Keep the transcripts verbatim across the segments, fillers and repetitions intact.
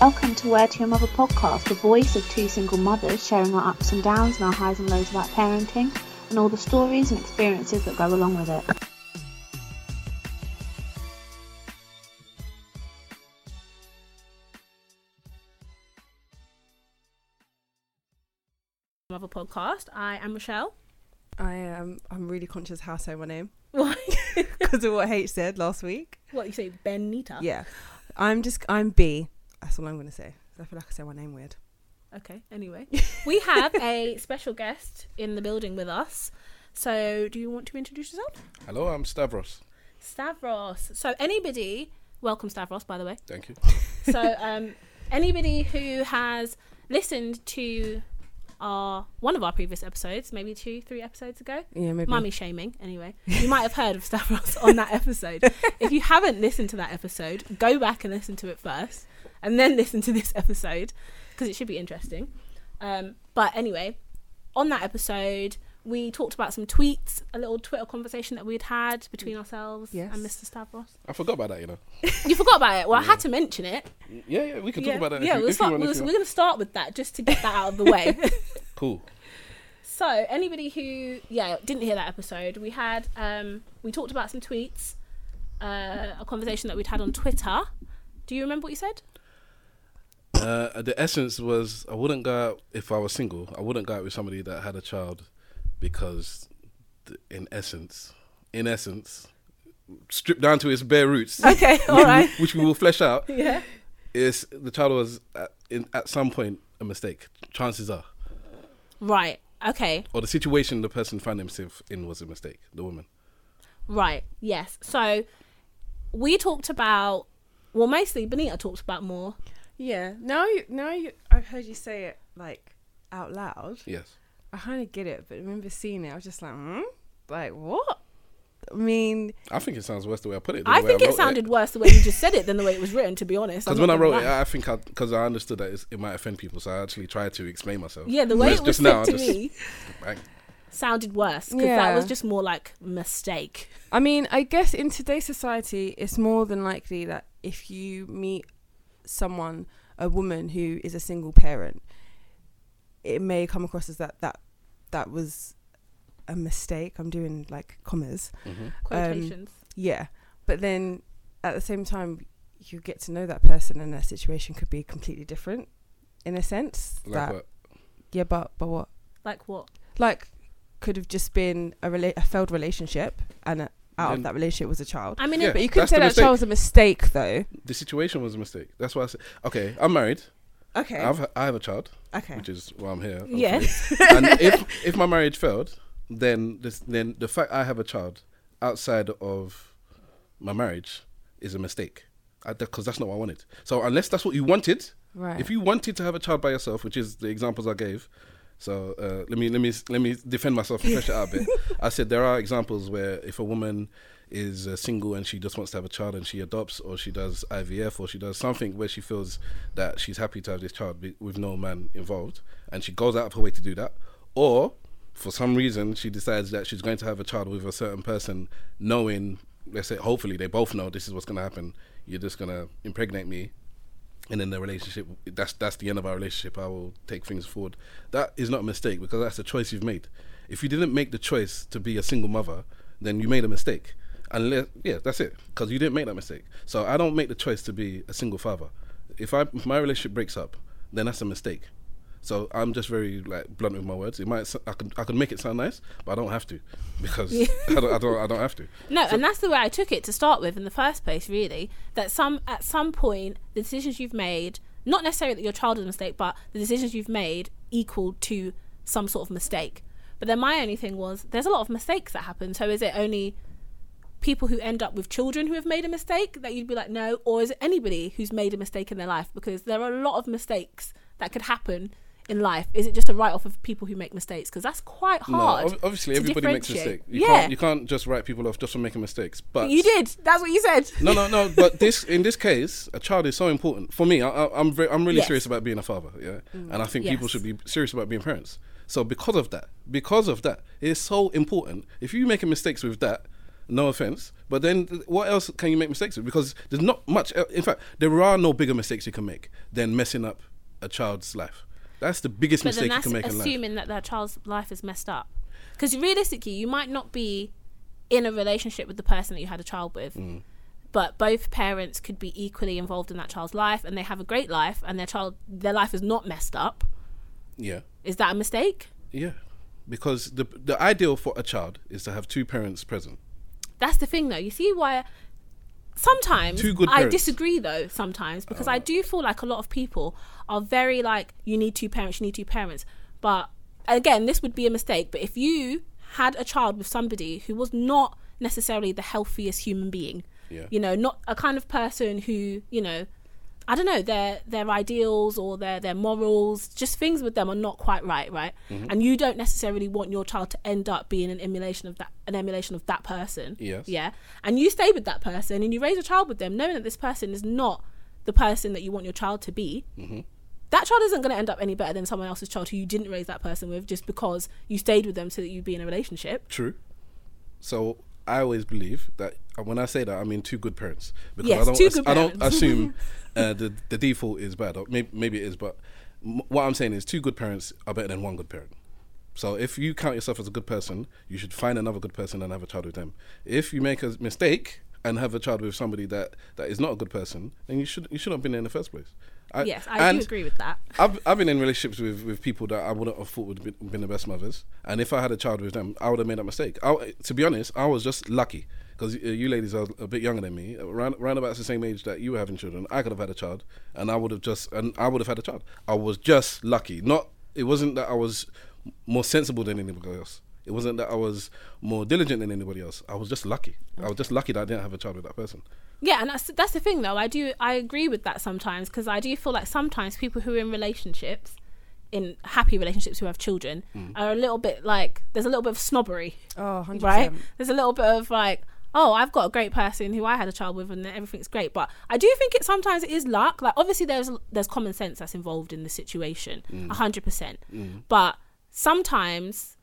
Welcome to Where To Your Mother podcast, the voice of two single mothers sharing our ups and downs and our highs and lows about parenting and all the stories and experiences that go along with it. Mother podcast. I am Michelle. I am. I'm really conscious how I say my name. Why? Because of what H said last week. What you say, Benita? Yeah. I'm just. I'm B. That's all I'm going to say. I feel like I say my name weird. Okay. Anyway, we have a special guest in the building with us. So, do you want to introduce yourself? Hello, I'm Stavros. Stavros. So, anybody, welcome Stavros, by the way. Thank you. So, um, anybody who has listened to our one of our previous episodes, maybe two, three episodes ago. Yeah, maybe. Mummy shaming, anyway. You might have heard of Stavros on that episode. If you haven't listened to that episode, go back and listen to it first and then listen to this episode because it should be interesting. Um, but anyway, on that episode, we talked about some tweets, a little Twitter conversation that we'd had between ourselves yes. and Mister Stavros. I forgot about that, you know. You forgot about it? Well, yeah. I had to mention it. Yeah, yeah, we can yeah. talk about that. Yeah, if we'll you, start, if you we'll, we're going to start with that just to get that out of the way. Cool. So, anybody who, yeah, didn't hear that episode, we had, um, we talked about some tweets, uh, a conversation that we'd had on Twitter. Do you remember what you said? Uh, the essence was, I wouldn't go out, if I was single, I wouldn't go out with somebody that had a child. Because in essence, in essence, stripped down to its bare roots, okay, all which, right. we, which we will flesh out, yeah. is the child was at, in, at some point a mistake. Chances are. Right, okay. Or the situation the person found themselves in was a mistake, the woman. Right, yes. So we talked about, well, mostly Benita talked about more. Yeah, now, you, now you, I've heard you say it like out loud. Yes. I kind of get it, but I remember seeing it, I was just like, hmm? Like, what? I mean... I think it sounds worse the way I put it. I think I it sounded it. worse the way you just said it than the way it was written, to be honest. Because when I wrote right. it, I think I... Because I understood that it's, it might offend people, so I actually tried to explain myself. Yeah, the way Whereas it was just said now, to just, me bang. sounded worse, because yeah. that was just more like mistake. I mean, I guess in today's society, it's more than likely that if you meet someone, a woman who is a single parent, it may come across as that that that was a mistake. I'm doing like commas, mm-hmm. quotations. Um, yeah, but then at the same time, you get to know that person, and their situation could be completely different, in a sense. Like that, what? Yeah, but but what? Like what? Like could have just been a rela- a failed relationship, and a, out then, of that relationship was a child. I mean, yeah, but you could say that child was a mistake, though. The situation was a mistake. That's why I said, okay, I'm married. Okay. I've, I have a child, okay. which is why I'm here. Hopefully. Yes. And if, if my marriage failed, then this, then the fact I have a child outside of my marriage is a mistake, because that's not what I wanted. So unless that's what you wanted, right. if you wanted to have a child by yourself, which is the examples I gave, so uh, let me let me let me defend myself and flesh it out a bit. I said there are examples where if a woman is uh, single and she just wants to have a child and she adopts or she does I V F or she does something where she feels that she's happy to have this child be- with no man involved and she goes out of her way to do that, or for some reason she decides that she's going to have a child with a certain person knowing, let's say hopefully they both know this is what's going to happen, you're just going to impregnate me and then the relationship, that's that's the end of our relationship, I will take things forward. That is not a mistake because that's a choice you've made. If you didn't make the choice to be a single mother, then you made a mistake. Unless, yeah, that's it, because you didn't make that mistake. So I don't make the choice to be a single father. If I if my relationship breaks up, then that's a mistake. So I'm just very like blunt with my words. It might I can I can make it sound nice, but I don't have to because yeah. I don't I don't I don't have to. No, so, and that's the way I took it to start with in the first place. Really, that some at some point the decisions you've made, not necessarily that your child is a mistake, but the decisions you've made equal to some sort of mistake. But then my only thing was there's a lot of mistakes that happen. So is it only people who end up with children who have made a mistake that you'd be like no, or is it anybody who's made a mistake in their life? Because there are a lot of mistakes that could happen in life. Is it just a write-off of people who make mistakes? Because that's quite hard. No, obviously everybody makes a mistake. You yeah. can't you can't just write people off just for making mistakes. But you did. That's what you said. No, no, no. But this in this case, a child is so important for me. I, I, I'm very, I'm really yes. serious about being a father. Yeah, mm, and I think yes. people should be serious about being parents. So because of that, because of that, it is so important. If you make mistakes with that, no offense. But then what else can you make mistakes with? Because there's not much, in fact, there are no bigger mistakes you can make than messing up a child's life. That's the biggest but mistake you can make in life. But then assuming that that child's life is messed up. Because realistically, you might not be in a relationship with the person that you had a child with. Mm. But both parents could be equally involved in that child's life, and they have a great life, and their child, their life is not messed up. Yeah. Is that a mistake? Yeah, because the the ideal for a child is to have two parents present. That's the thing, though. You see why? Sometimes two good parents. I disagree, though. Sometimes because oh. I do feel like a lot of people are very like, you need two parents, you need two parents. But again, this would be a mistake. But if you had a child with somebody who was not necessarily the healthiest human being. Yeah. You know, not a kind of person who, you know, I don't know, their their ideals or their, their morals, just things with them are not quite right, right? Mm-hmm. And you don't necessarily want your child to end up being an emulation of that an emulation of that person. Yes. Yeah. And you stay with that person and you raise a child with them, knowing that this person is not the person that you want your child to be. Mm-hmm. That child isn't going to end up any better than someone else's child who you didn't raise that person with just because you stayed with them so that you'd be in a relationship. True. So I always believe that, and when I say that, I mean two good parents. Because yes, I don't, two good I parents. I don't assume uh, the, the default is bad. Or maybe, maybe it is, but m- what I'm saying is two good parents are better than one good parent. So if you count yourself as a good person, you should find another good person and have a child with them. If you make a mistake and have a child with somebody that, that is not a good person, then you, should, you shouldn't have been there in the first place. I, yes, I do agree with that. I've, I've been in relationships with, with people that I wouldn't have thought would have been, been the best mothers. And if I had a child with them, I would have made that mistake. I, to be honest, I was just lucky. Because you ladies are a bit younger than me, round, round about the same age that you were having children. I could have had a child, and I would have just, and I would have had a child. I was just lucky. Not, it wasn't that I was more sensible than anybody else. It wasn't that I was more diligent than anybody else. I was just lucky. Okay. I was just lucky that I didn't have a child with that person. Yeah, and that's that's the thing, though. I do I agree with that sometimes, because I do feel like sometimes people who are in relationships, in happy relationships who have children, mm. are a little bit like, there's a little bit of snobbery. Oh, one hundred percent. Right? There's a little bit of like, oh, I've got a great person who I had a child with and everything's great. But I do think it sometimes it is luck. Like, obviously there's there's common sense that's involved in the situation, mm. one hundred percent. Mm. But sometimes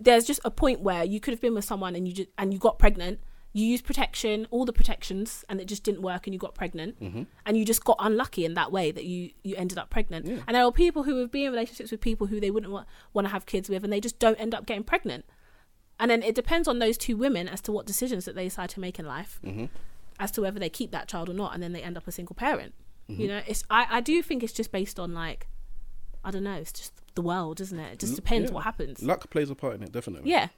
there's just a point where you could have been with someone and you just, and you got pregnant. You used protection, all the protections, and it just didn't work and you got pregnant. Mm-hmm. And you just got unlucky in that way that you, you ended up pregnant. Yeah. And there are people who would be in relationships with people who they wouldn't wa- want to have kids with, and they just don't end up getting pregnant. And then it depends on those two women as to what decisions that they decide to make in life, mm-hmm. as to whether they keep that child or not, and then they end up a single parent. Mm-hmm. You know, it's I, I do think it's just based on, like, I don't know, it's just the world, isn't it? It just depends yeah. what happens. Luck plays a part in it, definitely. Yeah.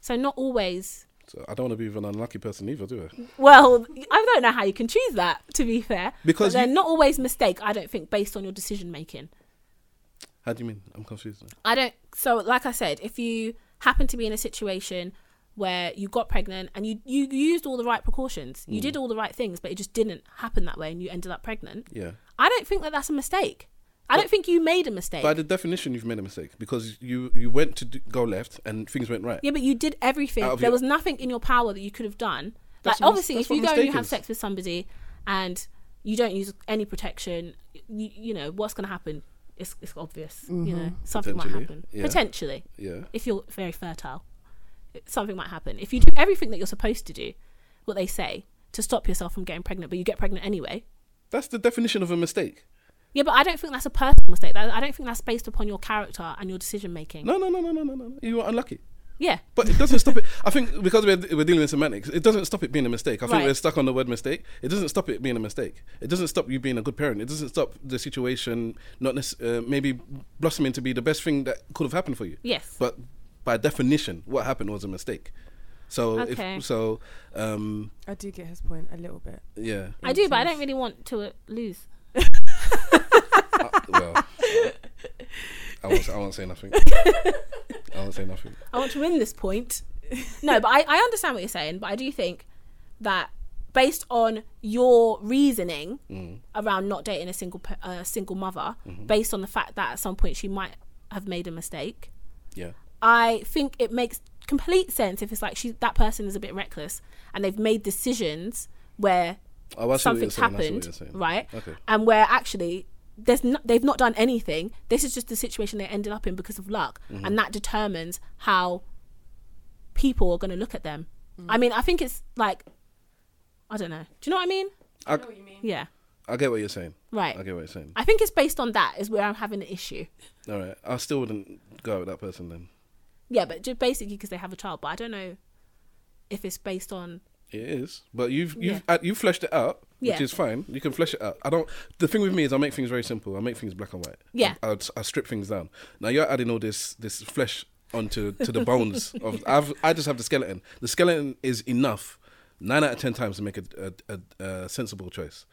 So not always. So I don't want to be with an unlucky person either, do I? Well, I don't know how you can choose that, to be fair. Because they're not always mistake, I don't think, based on your decision making. How do you mean? I'm confused now. I don't. So like I said, if you happen to be in a situation where you got pregnant and you, you used all the right precautions, you mm. did all the right things, but it just didn't happen that way and you ended up pregnant. Yeah. I don't think that that's a mistake. I don't think you made a mistake. By the definition, you've made a mistake because you, you went to do, go left and things went right. Yeah, but you did everything. There your... was nothing in your power that you could have done. That's like, obviously, mis- if you go and you is. have sex with somebody and you don't use any protection, you, you know, what's going to happen? It's, it's obvious, mm-hmm. you know, something might happen. Yeah. Potentially. Yeah. If you're very fertile, something might happen. If you do everything that you're supposed to do, what they say, to stop yourself from getting pregnant, but you get pregnant anyway. That's the definition of a mistake. Yeah, but I don't think that's a personal mistake. I don't think that's based upon your character and your decision making. No, no, no, no, no, no, no. You were unlucky. Yeah. But it doesn't stop it. I think because we're, we're dealing with semantics, it doesn't stop it being a mistake. I think right. we're stuck on the word mistake. It doesn't stop it being a mistake. It doesn't stop you being a good parent. It doesn't stop the situation not necessarily, uh, maybe blossoming to be the best thing that could have happened for you. Yes. But by definition, what happened was a mistake. So, okay. if, so. Um, I do get his point a little bit. Yeah. I do, but I don't really want to uh, lose. uh, well, I won't, I won't say nothing. I won't say nothing. I want to win this point. No, but I, I understand what you're saying, but I do think that based on your reasoning mm. around not dating a single uh, single mother, mm-hmm. based on the fact that at some point she might have made a mistake, yeah, I think it makes complete sense if it's like she that person is a bit reckless and they've made decisions where oh, something's happened, right? Okay. And where actually there's no, they've not done anything. This is just the situation they ended up in because of luck, mm-hmm. and that determines how people are going to look at them Mm. I mean, I think it's like, I don't know. Do you know what I mean? I, I know what you mean. Yeah. I get what you're saying. Right. I get what you're saying. I think it's based on that is where I'm having an issue. All right. I still wouldn't go out with that person then. Yeah, but just basically because they have a child. But I don't know if it's based on... It is. But you've you've yeah. uh, you fleshed it out, which yeah. is fine. You can flesh it out. I don't... The thing with me is I make things very simple. I make things black and white. Yeah. I, I, I strip things down. Now, you're adding all this this flesh onto to the bones of... I've, I just have the skeleton. The skeleton is enough nine out of ten times to make a, a, a, a sensible choice.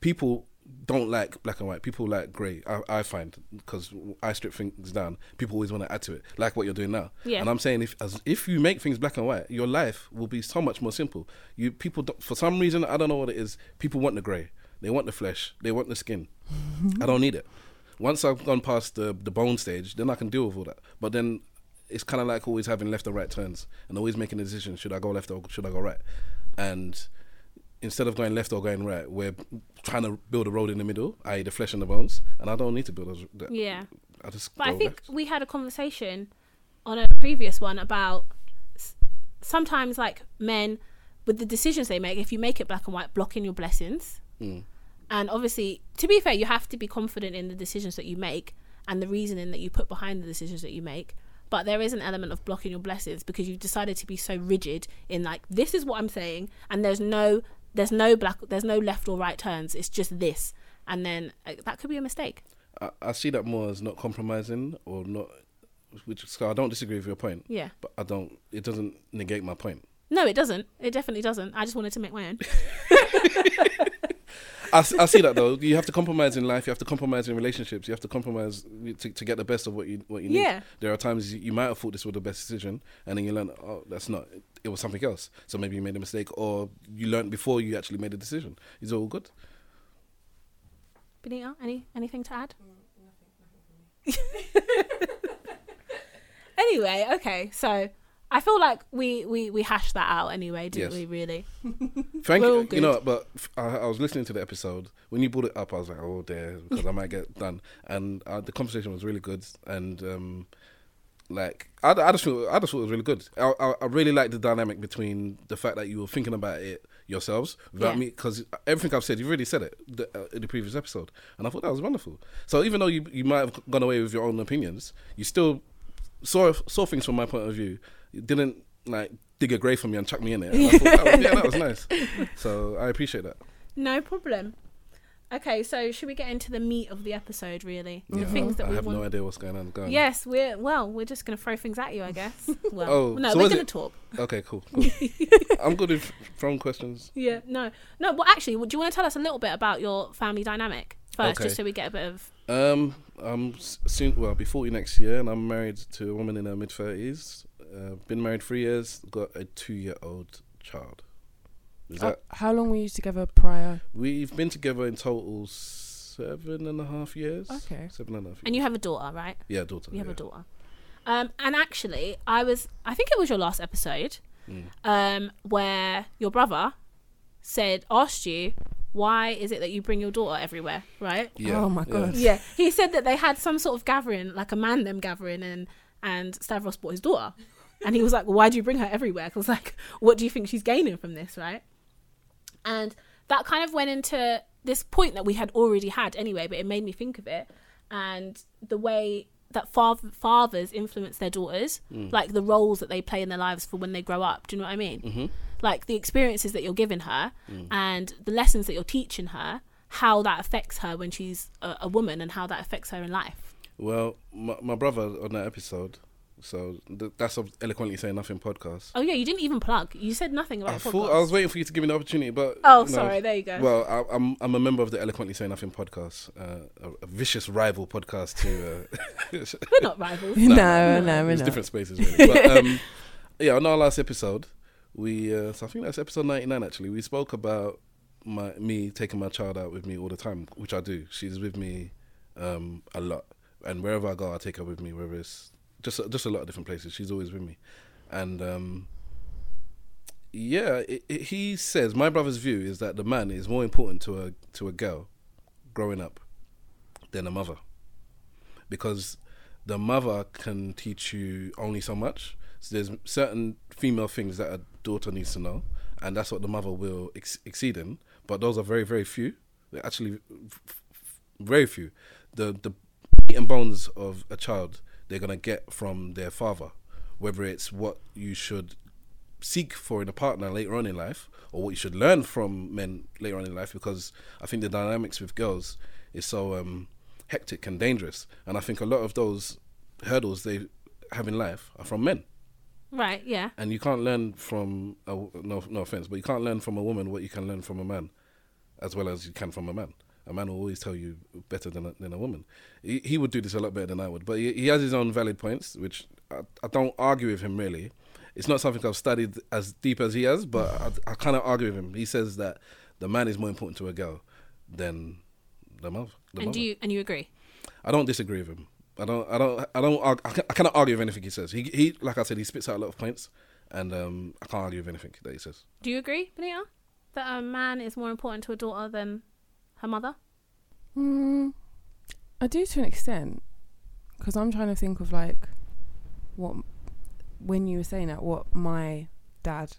People don't like black and white. People like grey, I, I find, because I strip things down. People always want to add to it, like what you're doing now. Yeah. And I'm saying if as, if you make things black and white, your life will be so much more simple. You people, don't, for some reason, I don't know what it is, people want the grey. They want the flesh. They want the skin. I don't need it. Once I've gone past the, the bone stage, then I can deal with all that. But then it's kind of like always having left or right turns and always making a decision, should I go left or should I go right? And... instead of going left or going right, we're trying to build a road in the middle, that is the flesh and the bones, and I don't need to build those. That, yeah. I just but I think left. We had a conversation on a previous one about sometimes, like, men, with the decisions they make, if you make it black and white, blocking your blessings. Mm. And obviously, to be fair, you have to be confident in the decisions that you make and the reasoning that you put behind the decisions that you make. But there is an element of blocking your blessings because you've decided to be so rigid in, like, this is what I'm saying, and there's no... There's no black. There's no left or right turns. It's just this, and then uh, that could be a mistake. I, I see that more as not compromising or not. Which so I don't disagree with your point. Yeah. But I don't. It doesn't negate my point. No, it doesn't. It definitely doesn't. I just wanted to make my own. I, I see that though. You have to compromise in life. You have to compromise in relationships. You have to compromise to, to get the best of what you what you need. Yeah. There are times you might have thought this was the best decision, and then you learn, oh, that's not. It was something else. So maybe you made a mistake, or you learned before you actually made a decision. Is it all good? Benita, any anything to add? Mm, nothing, nothing for me. Anyway, okay. So I feel like we we we hashed that out anyway, didn't yes. we? Really. Thank you. Good. You know, but I, I was listening to the episode when you brought it up. I was like, oh dear, because I might get done. And uh, the conversation was really good. And. Um, Like I, I just feel I just thought it was really good. I, I I really liked the dynamic between the fact that you were thinking about it yourselves without yeah. me, because everything I've said, you've already said it the, uh, in the previous episode, and I thought that was wonderful. So even though you you might have gone away with your own opinions, you still saw saw things from my point of view. You didn't like dig a grave for me and chuck me in it. And I thought, that was, yeah, that was nice. So I appreciate that. No problem. Okay, so should we get into the meat of the episode, really? Yeah, the things that I we have want... no idea what's going on. Go on. Yes, we're well, we're just going to throw things at you, I guess. Well, oh, no, so we're going to talk. Okay, cool. cool. I'm good with throwing questions. Yeah, no. No, well, actually, do you want to tell us a little bit about your family dynamic first, okay. just so we get a bit of... Um, I'm soon, well, I'll be forty next year, and I'm married to a woman in her mid-thirties. Uh, been married three years, got a two-year-old child. Is that, uh, how long were you together prior? We've been together in total seven and a half years. Okay. Seven and a half years. And you have a daughter, right? Yeah, daughter. You have yeah. a daughter. Um, and actually, I was, I think it was your last episode mm. um, where your brother said, asked you, why is it that you bring your daughter everywhere, right? Yeah. Oh, my God. Yeah. yeah. He said that they had some sort of gathering, like a man them gathering, and, and Stavros brought his daughter. And he was like, well, why do you bring her everywhere? Because, like, what do you think she's gaining from this, right? And that kind of went into this point that we had already had anyway, but it made me think of it. And the way that fath- fathers influence their daughters, mm. like the roles that they play in their lives for when they grow up. Do you know what I mean? Mm-hmm. Like the experiences that you're giving her mm. and the lessons that you're teaching her, how that affects her when she's a, a woman and how that affects her in life. Well, my, my brother on that episode... So th- that's an Eloquently Say Nothing podcast. Oh yeah, you didn't even plug. You said nothing about I the thought podcast. I was waiting for you to give me the opportunity, but oh, no, sorry, there you go. Well, I, I'm I'm a member of the Eloquently Say Nothing podcast, uh, a, a vicious rival podcast to. Uh, we're not rivals. No, no, no, no we're not. Different spaces, really. But, um, yeah, on our last episode, we uh, so I think that's episode ninety-nine. Actually, we spoke about my me taking my child out with me all the time, which I do. She's with me um, a lot, and wherever I go, I take her with me. Wherever it's. Just, just a lot of different places. She's always with me. And, um, yeah, it, it, he says, my brother's view is that the man is more important to a, to a girl growing up than a mother. Because the mother can teach you only so much. So there's certain female things that a daughter needs to know, and that's what the mother will ex- exceed in. But those are very, very few. They're actually f- f- very few. The the meat and bones of a child they're gonna get from their father, whether it's what you should seek for in a partner later on in life, or what you should learn from men later on in life. Because I think the dynamics with girls is so um, hectic and dangerous, and I think a lot of those hurdles they have in life are from men. Right, yeah. And you can't learn from, a, no no offense, but you can't learn from a woman what you can learn from a man as well as you can from a man. A man will always tell you better than a, than a woman. He, he would do this a lot better than I would, but he, he has his own valid points, which I, I don't argue with him really. It's not something I've studied as deep as he has, but I, I kind of argue with him. He says that the man is more important to a girl than the mother. The and mother. do you and you agree? I don't disagree with him. I don't, I don't, I don't, argue, I cannot argue with anything he says. He, he, like I said, he spits out a lot of points, and um, I can't argue with anything that he says. Do you agree, Benita, that a man is more important to a daughter than her mother? Mm, I do to an extent, because I'm trying to think of like what, when you were saying that, what my dad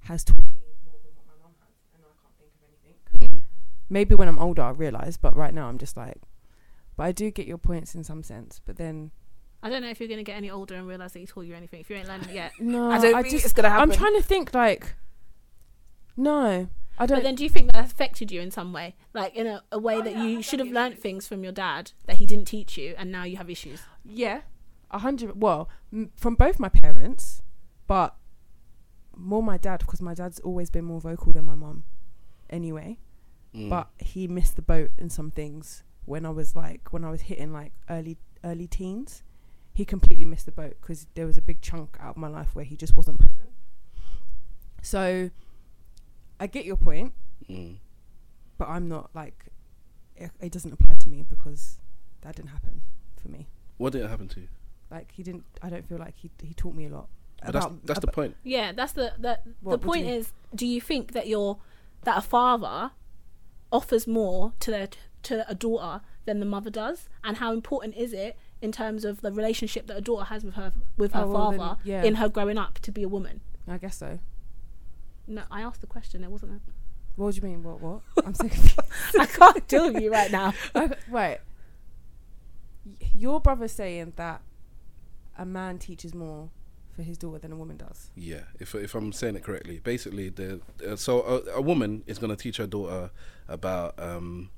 has taught me more than what my mum has, and I can't think of anything. Maybe when I'm older, I realise, but right now I'm just like. But I do get your points in some sense, but then... I don't know if you're going to get any older and realise that he told you anything, if you ain't learning it yet. No, I don't I think just, it's going to happen. I'm trying to think, like... No, I don't... But then do you think that affected you in some way? Like, in a, a way oh, that yeah, you should have learnt things from your dad that he didn't teach you, and now you have issues? Yeah, a hundred... Well, m- from both my parents, but more my dad, because my dad's always been more vocal than my mum, anyway. Mm. But he missed the boat in some things... When I was like, when I was hitting like early, early teens, he completely missed the boat because there was a big chunk out of my life where he just wasn't present. So I get your point, mm. but I'm not like, it, it doesn't apply to me because that didn't happen for me. What did it happen to you? Like he didn't, I don't feel like he he taught me a lot. But about, that's that's about, the point. Yeah, that's the, the, what, the point do is, do you think that your, that a father offers more to their, t- to a daughter than the mother does, and how important is it in terms of the relationship that a daughter has with her with her oh, well, father then, yeah. in her growing up to be a woman? I guess so. No, I asked the question. It wasn't. A... What do you mean? What? What? I'm so confused. I can't deal with you right now. I, wait, your brother's saying that a man teaches more for his daughter than a woman does. Yeah, if if I'm saying it correctly, basically the uh, so a, a woman is going to teach her daughter about. Um,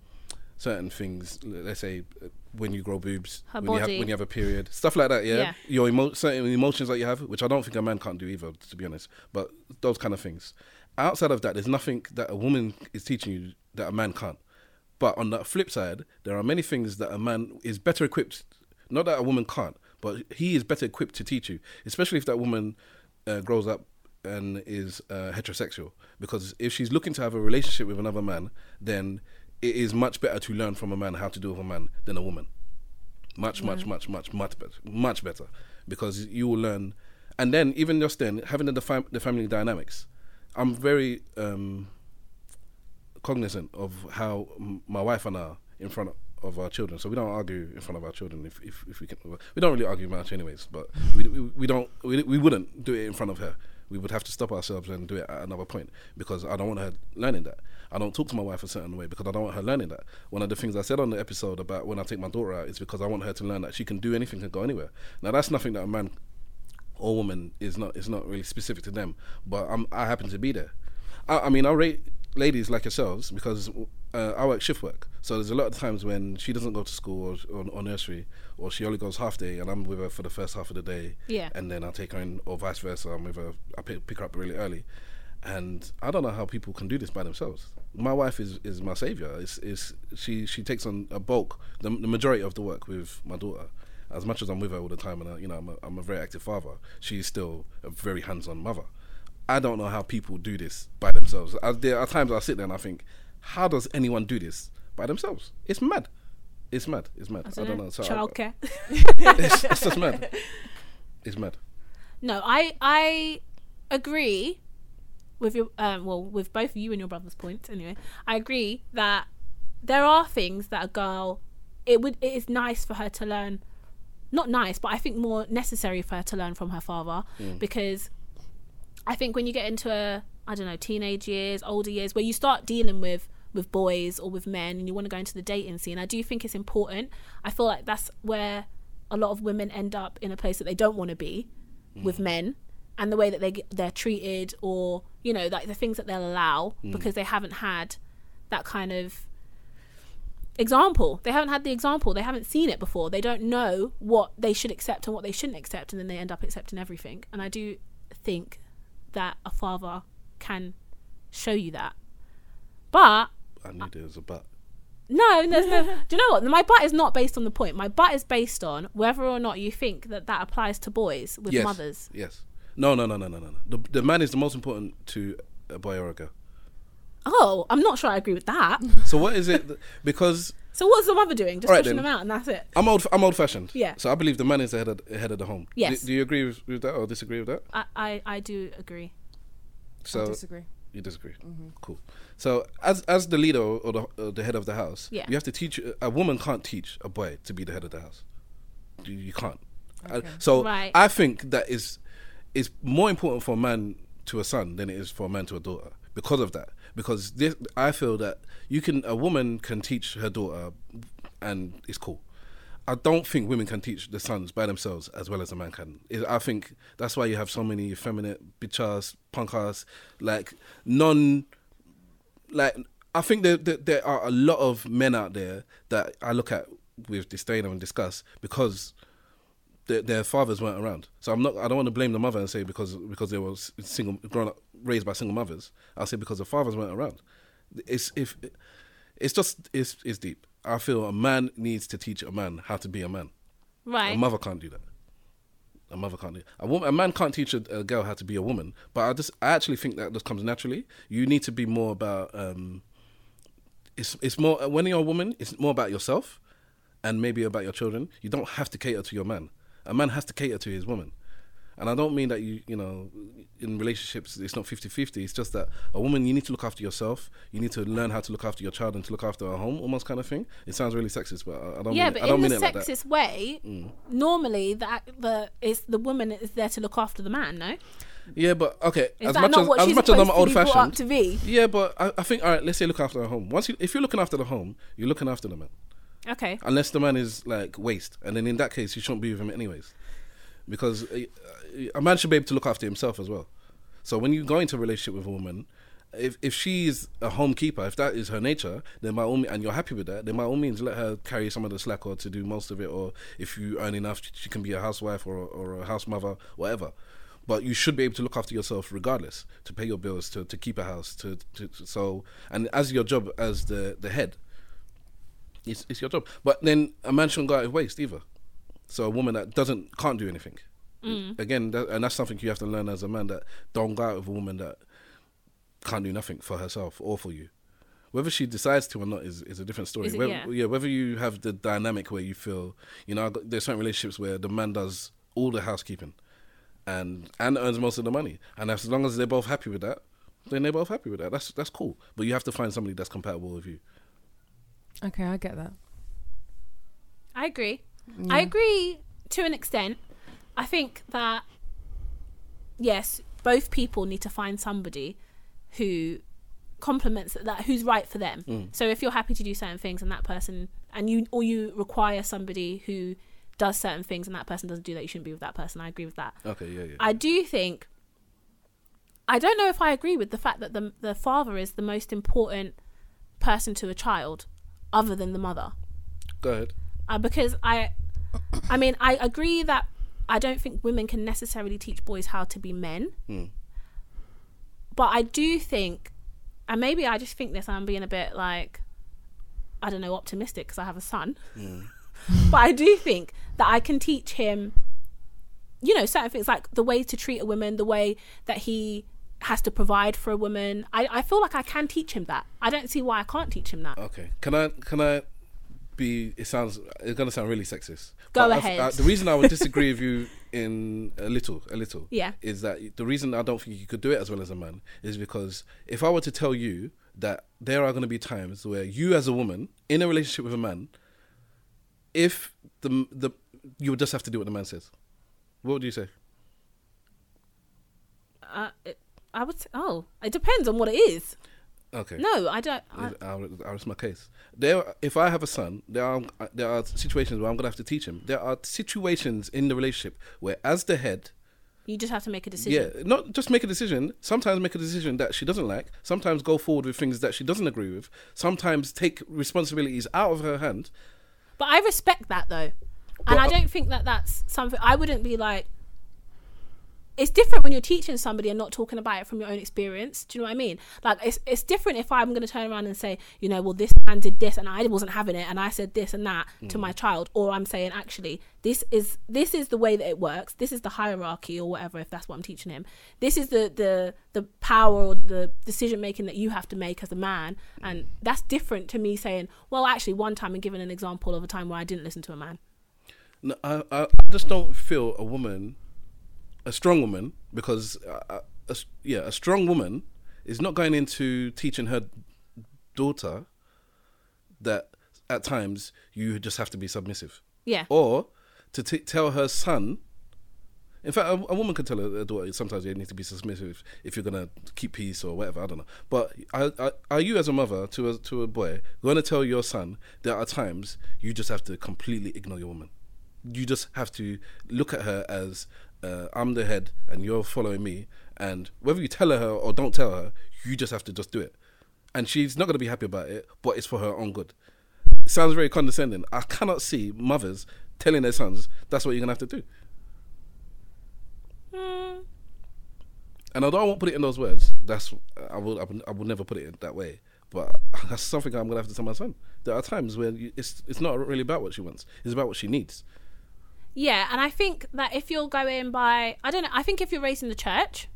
certain things, let's say when you grow boobs, when you, have, when you have a period, stuff like that, yeah? yeah. Your emo- certain emotions that you have, which I don't think a man can't do either, to be honest, but those kind of things. Outside of that, there's nothing that a woman is teaching you that a man can't. But on the flip side, there are many things that a man is better equipped, not that a woman can't, but he is better equipped to teach you, especially if that woman uh, grows up and is uh, heterosexual. Because if she's looking to have a relationship with another man, then... it is much better to learn from a man how to deal with a man than a woman. Much, yeah. much, much, much, much better. Much better. Because you will learn. And then, even just then, having the, fam- the family dynamics, I'm very um, cognizant of how m- my wife and I are in front of our children. So we don't argue in front of our children. If if, if we can, we don't really argue much anyways, but we, we, we, don't, we, we wouldn't do it in front of her. We would have to stop ourselves and do it at another point because I don't want her learning that. I don't talk to my wife a certain way because I don't want her learning that. One of the things I said on the episode about when I take my daughter out is because I want her to learn that she can do anything and go anywhere. Now, that's nothing that a man or woman is not is not really specific to them, but I'm, I happen to be there. I, I mean, I rate ladies like yourselves because uh, I work shift work. So there's a lot of times when she doesn't go to school or, or, or nursery, or she only goes half day and I'm with her for the first half of the day. Yeah. And then I take her in, or vice versa, I'm with her, I pick, pick her up really early. And I don't know how people can do this by themselves. My wife is, is my saviour. It's, it's, she, she takes on a bulk, the, the majority of the work with my daughter. As much as I'm with her all the time and I, you know, I'm a, I'm a very active father, she's still a very hands-on mother. I don't know how people do this by themselves. I, there are times I sit there and I think, how does anyone do this by themselves? It's mad. It's mad. It's mad. I don't, I don't know. know. So Childcare. it's, it's just mad. It's mad. No, I I agree... with your um, well with both you and your brother's points anyway. I agree that there are things that a girl it would it is nice for her to learn, not nice but I think more necessary for her to learn from her father, mm. because I think when you get into a, I don't know, teenage years, older years, where you start dealing with with boys or with men, and you want to go into the dating scene, I do think it's important. I feel like that's where a lot of women end up, in a place that they don't want to be, mm. with men, and the way that they get, they're treated, or, you know, like the things that they'll allow, mm. because they haven't had that kind of example. They haven't had the example. They haven't seen it before. They don't know what they should accept and what they shouldn't accept, and then they end up accepting everything. And I do think that a father can show you that. But I knew there was a but. No, there's no. Do you know what? My but is not based on the point. My but is based on whether or not you think that that applies to boys with yes, mothers. Yes. No, no, no, no, no, no. The, the man is the most important to a boy or a girl. Oh, I'm not sure I agree with that. So what is it? That, because. So what's the mother doing? Just right pushing then. them out, and that's it. I'm old. I'm old-fashioned. Yeah. So I believe the man is the head of, head of the home. Yes. Do, do you agree with, with that or disagree with that? I, I, I do agree. So I disagree. You disagree. Mm-hmm. Cool. So as as the leader or the or the head of the house, yeah. you have to teach. A woman can't teach a boy to be the head of the house. You, you can't. Okay. I, so right. I think that is is more important for a man to a son than it is for a man to a daughter. Because of that. Because this, I feel that you can, a woman can teach her daughter, and it's cool. I don't think women can teach the sons by themselves as well as a man can. I think that's why you have so many effeminate bitch ass, punk ass, like non, like I think that there, there, there are a lot of men out there that I look at with disdain and disgust because their, their fathers weren't around. So I'm not. I don't want to blame the mother and say because because they were single, grown up. Raised by single mothers, I'll say because the fathers weren't around. It's if it's just it's it's deep. I feel a man needs to teach a man how to be a man. Right. A mother can't do that. A mother can't do. A woman, a man can't teach a, a girl how to be a woman. But I just I actually think that just comes naturally. You need to be more about. Um, it's it's more when you're a woman. It's more about yourself, and maybe about your children. You don't have to cater to your man. A man has to cater to his woman. And I don't mean that, you you know, in relationships, it's not fifty-fifty. It's just that a woman, you need to look after yourself. You need to learn how to look after your child and to look after her home, almost kind of thing. It sounds really sexist, but I don't yeah, mean it. Yeah, but in mean the sexist like way, mm. normally the, the, it's the woman is there to look after the man, no? Yeah, but, okay. Is as that much not as, what as she's much supposed as I'm old fashioned, brought up to be? Yeah, but I, I think, all right, let's say look after her home. Once you, if you're looking after the home, you're looking after the man. Okay. Unless the man is, like, waste. And then in that case, you shouldn't be with him anyways. Because a man should be able to look after himself as well. So when you go into a relationship with a woman, if if she's a homekeeper, if that is her nature, then by all means, and you're happy with that, then by all means let her carry some of the slack or to do most of it, or if you earn enough, she can be a housewife or a, or a house mother, whatever. But you should be able to look after yourself regardless, to pay your bills, to, to keep a house, to, to so and as your job as the, the head, it's it's your job. But then a man shouldn't go out of waste either. So a woman that doesn't can't do anything, mm. again, that, and that's something you have to learn as a man, that don't go out with a woman that can't do nothing for herself or for you. Whether she decides to or not is, is a different story. Is it, whether, yeah. yeah, whether you have the dynamic where you feel, you know, there's certain relationships where the man does all the housekeeping, and and earns most of the money, and as long as they're both happy with that, then they're both happy with that. That's that's cool. But you have to find somebody that's compatible with you. Okay, I get that. I agree. Yeah. I agree to an extent. I think that, yes, both people need to find somebody who complements that, who's right for them. Mm. So if you're happy to do certain things and that person, and you or you require somebody who does certain things and that person doesn't do that, you shouldn't be with that person. I agree with that. Okay, yeah, yeah. I do think, I don't know if I agree with the fact that the the father is the most important person to a child other than the mother. Go ahead. Uh, because I, I mean, I agree that I don't think women can necessarily teach boys how to be men. Mm. But I do think, and maybe I just think this, I'm being a bit like, I don't know, optimistic because I have a son. Mm. But I do think that I can teach him, you know, certain things like the way to treat a woman, the way that he has to provide for a woman. I, I feel like I can teach him that. I don't see why I can't teach him that. Okay. Can I, can I... Be, it sounds it's gonna sound really sexist. Go but ahead. I, I, the reason I would disagree with you in a little, a little, yeah, is that the reason I don't think you could do it as well as a man is because if I were to tell you that there are gonna be times where you, as a woman in a relationship with a man, if the the you would just have to do what the man says, what would you say? Uh, it, I would. Oh, it depends on what it is. Okay. No, I don't. I, I'll, I'll rest my case. There, if I have a son, there are there are situations where I'm gonna have to teach him. There are situations in the relationship where, as the head, you just have to make a decision. Yeah, not just make a decision. Sometimes make a decision that she doesn't like. Sometimes go forward with things that she doesn't agree with. Sometimes take responsibilities out of her hand. But I respect that though, but and I, I don't think that that's something. I wouldn't be like. It's different when you're teaching somebody and not talking about it from your own experience. Do you know what I mean? Like, it's it's different if I'm going to turn around and say, you know, well, this man did this and I wasn't having it and I said this and that mm. to my child. Or I'm saying, actually, this is this is the way that it works. This is the hierarchy or whatever, if that's what I'm teaching him. This is the, the, the power or the decision-making that you have to make as a man. And that's different to me saying, well, actually, one time and giving an example of a time where I didn't listen to a man. No, I, I just don't feel a woman... A strong woman, because uh, a, yeah, a strong woman is not going into teaching her daughter that at times you just have to be submissive. Yeah. Or to t- tell her son. In fact, a, a woman can tell her daughter sometimes you need to be submissive if you're gonna keep peace or whatever. I don't know. But are, are, are you as a mother to a, to a boy going to tell your son there are times you just have to completely ignore your woman? You just have to look at her as Uh, I'm the head and you're following me, and whether you tell her or don't tell her, you just have to just do it, and she's not going to be happy about it, but it's for her own good. It sounds very condescending. I cannot see mothers telling their sons that's what you're going to have to do. mm. And although I won't put it in those words, that's I will, I will, I will never put it in that way, but that's something I'm going to have to tell my son. There are times where you, it's it's not really about what she wants, it's about what she needs. Yeah, and I think that if you're going by... I don't know. I think if you're raised in the church...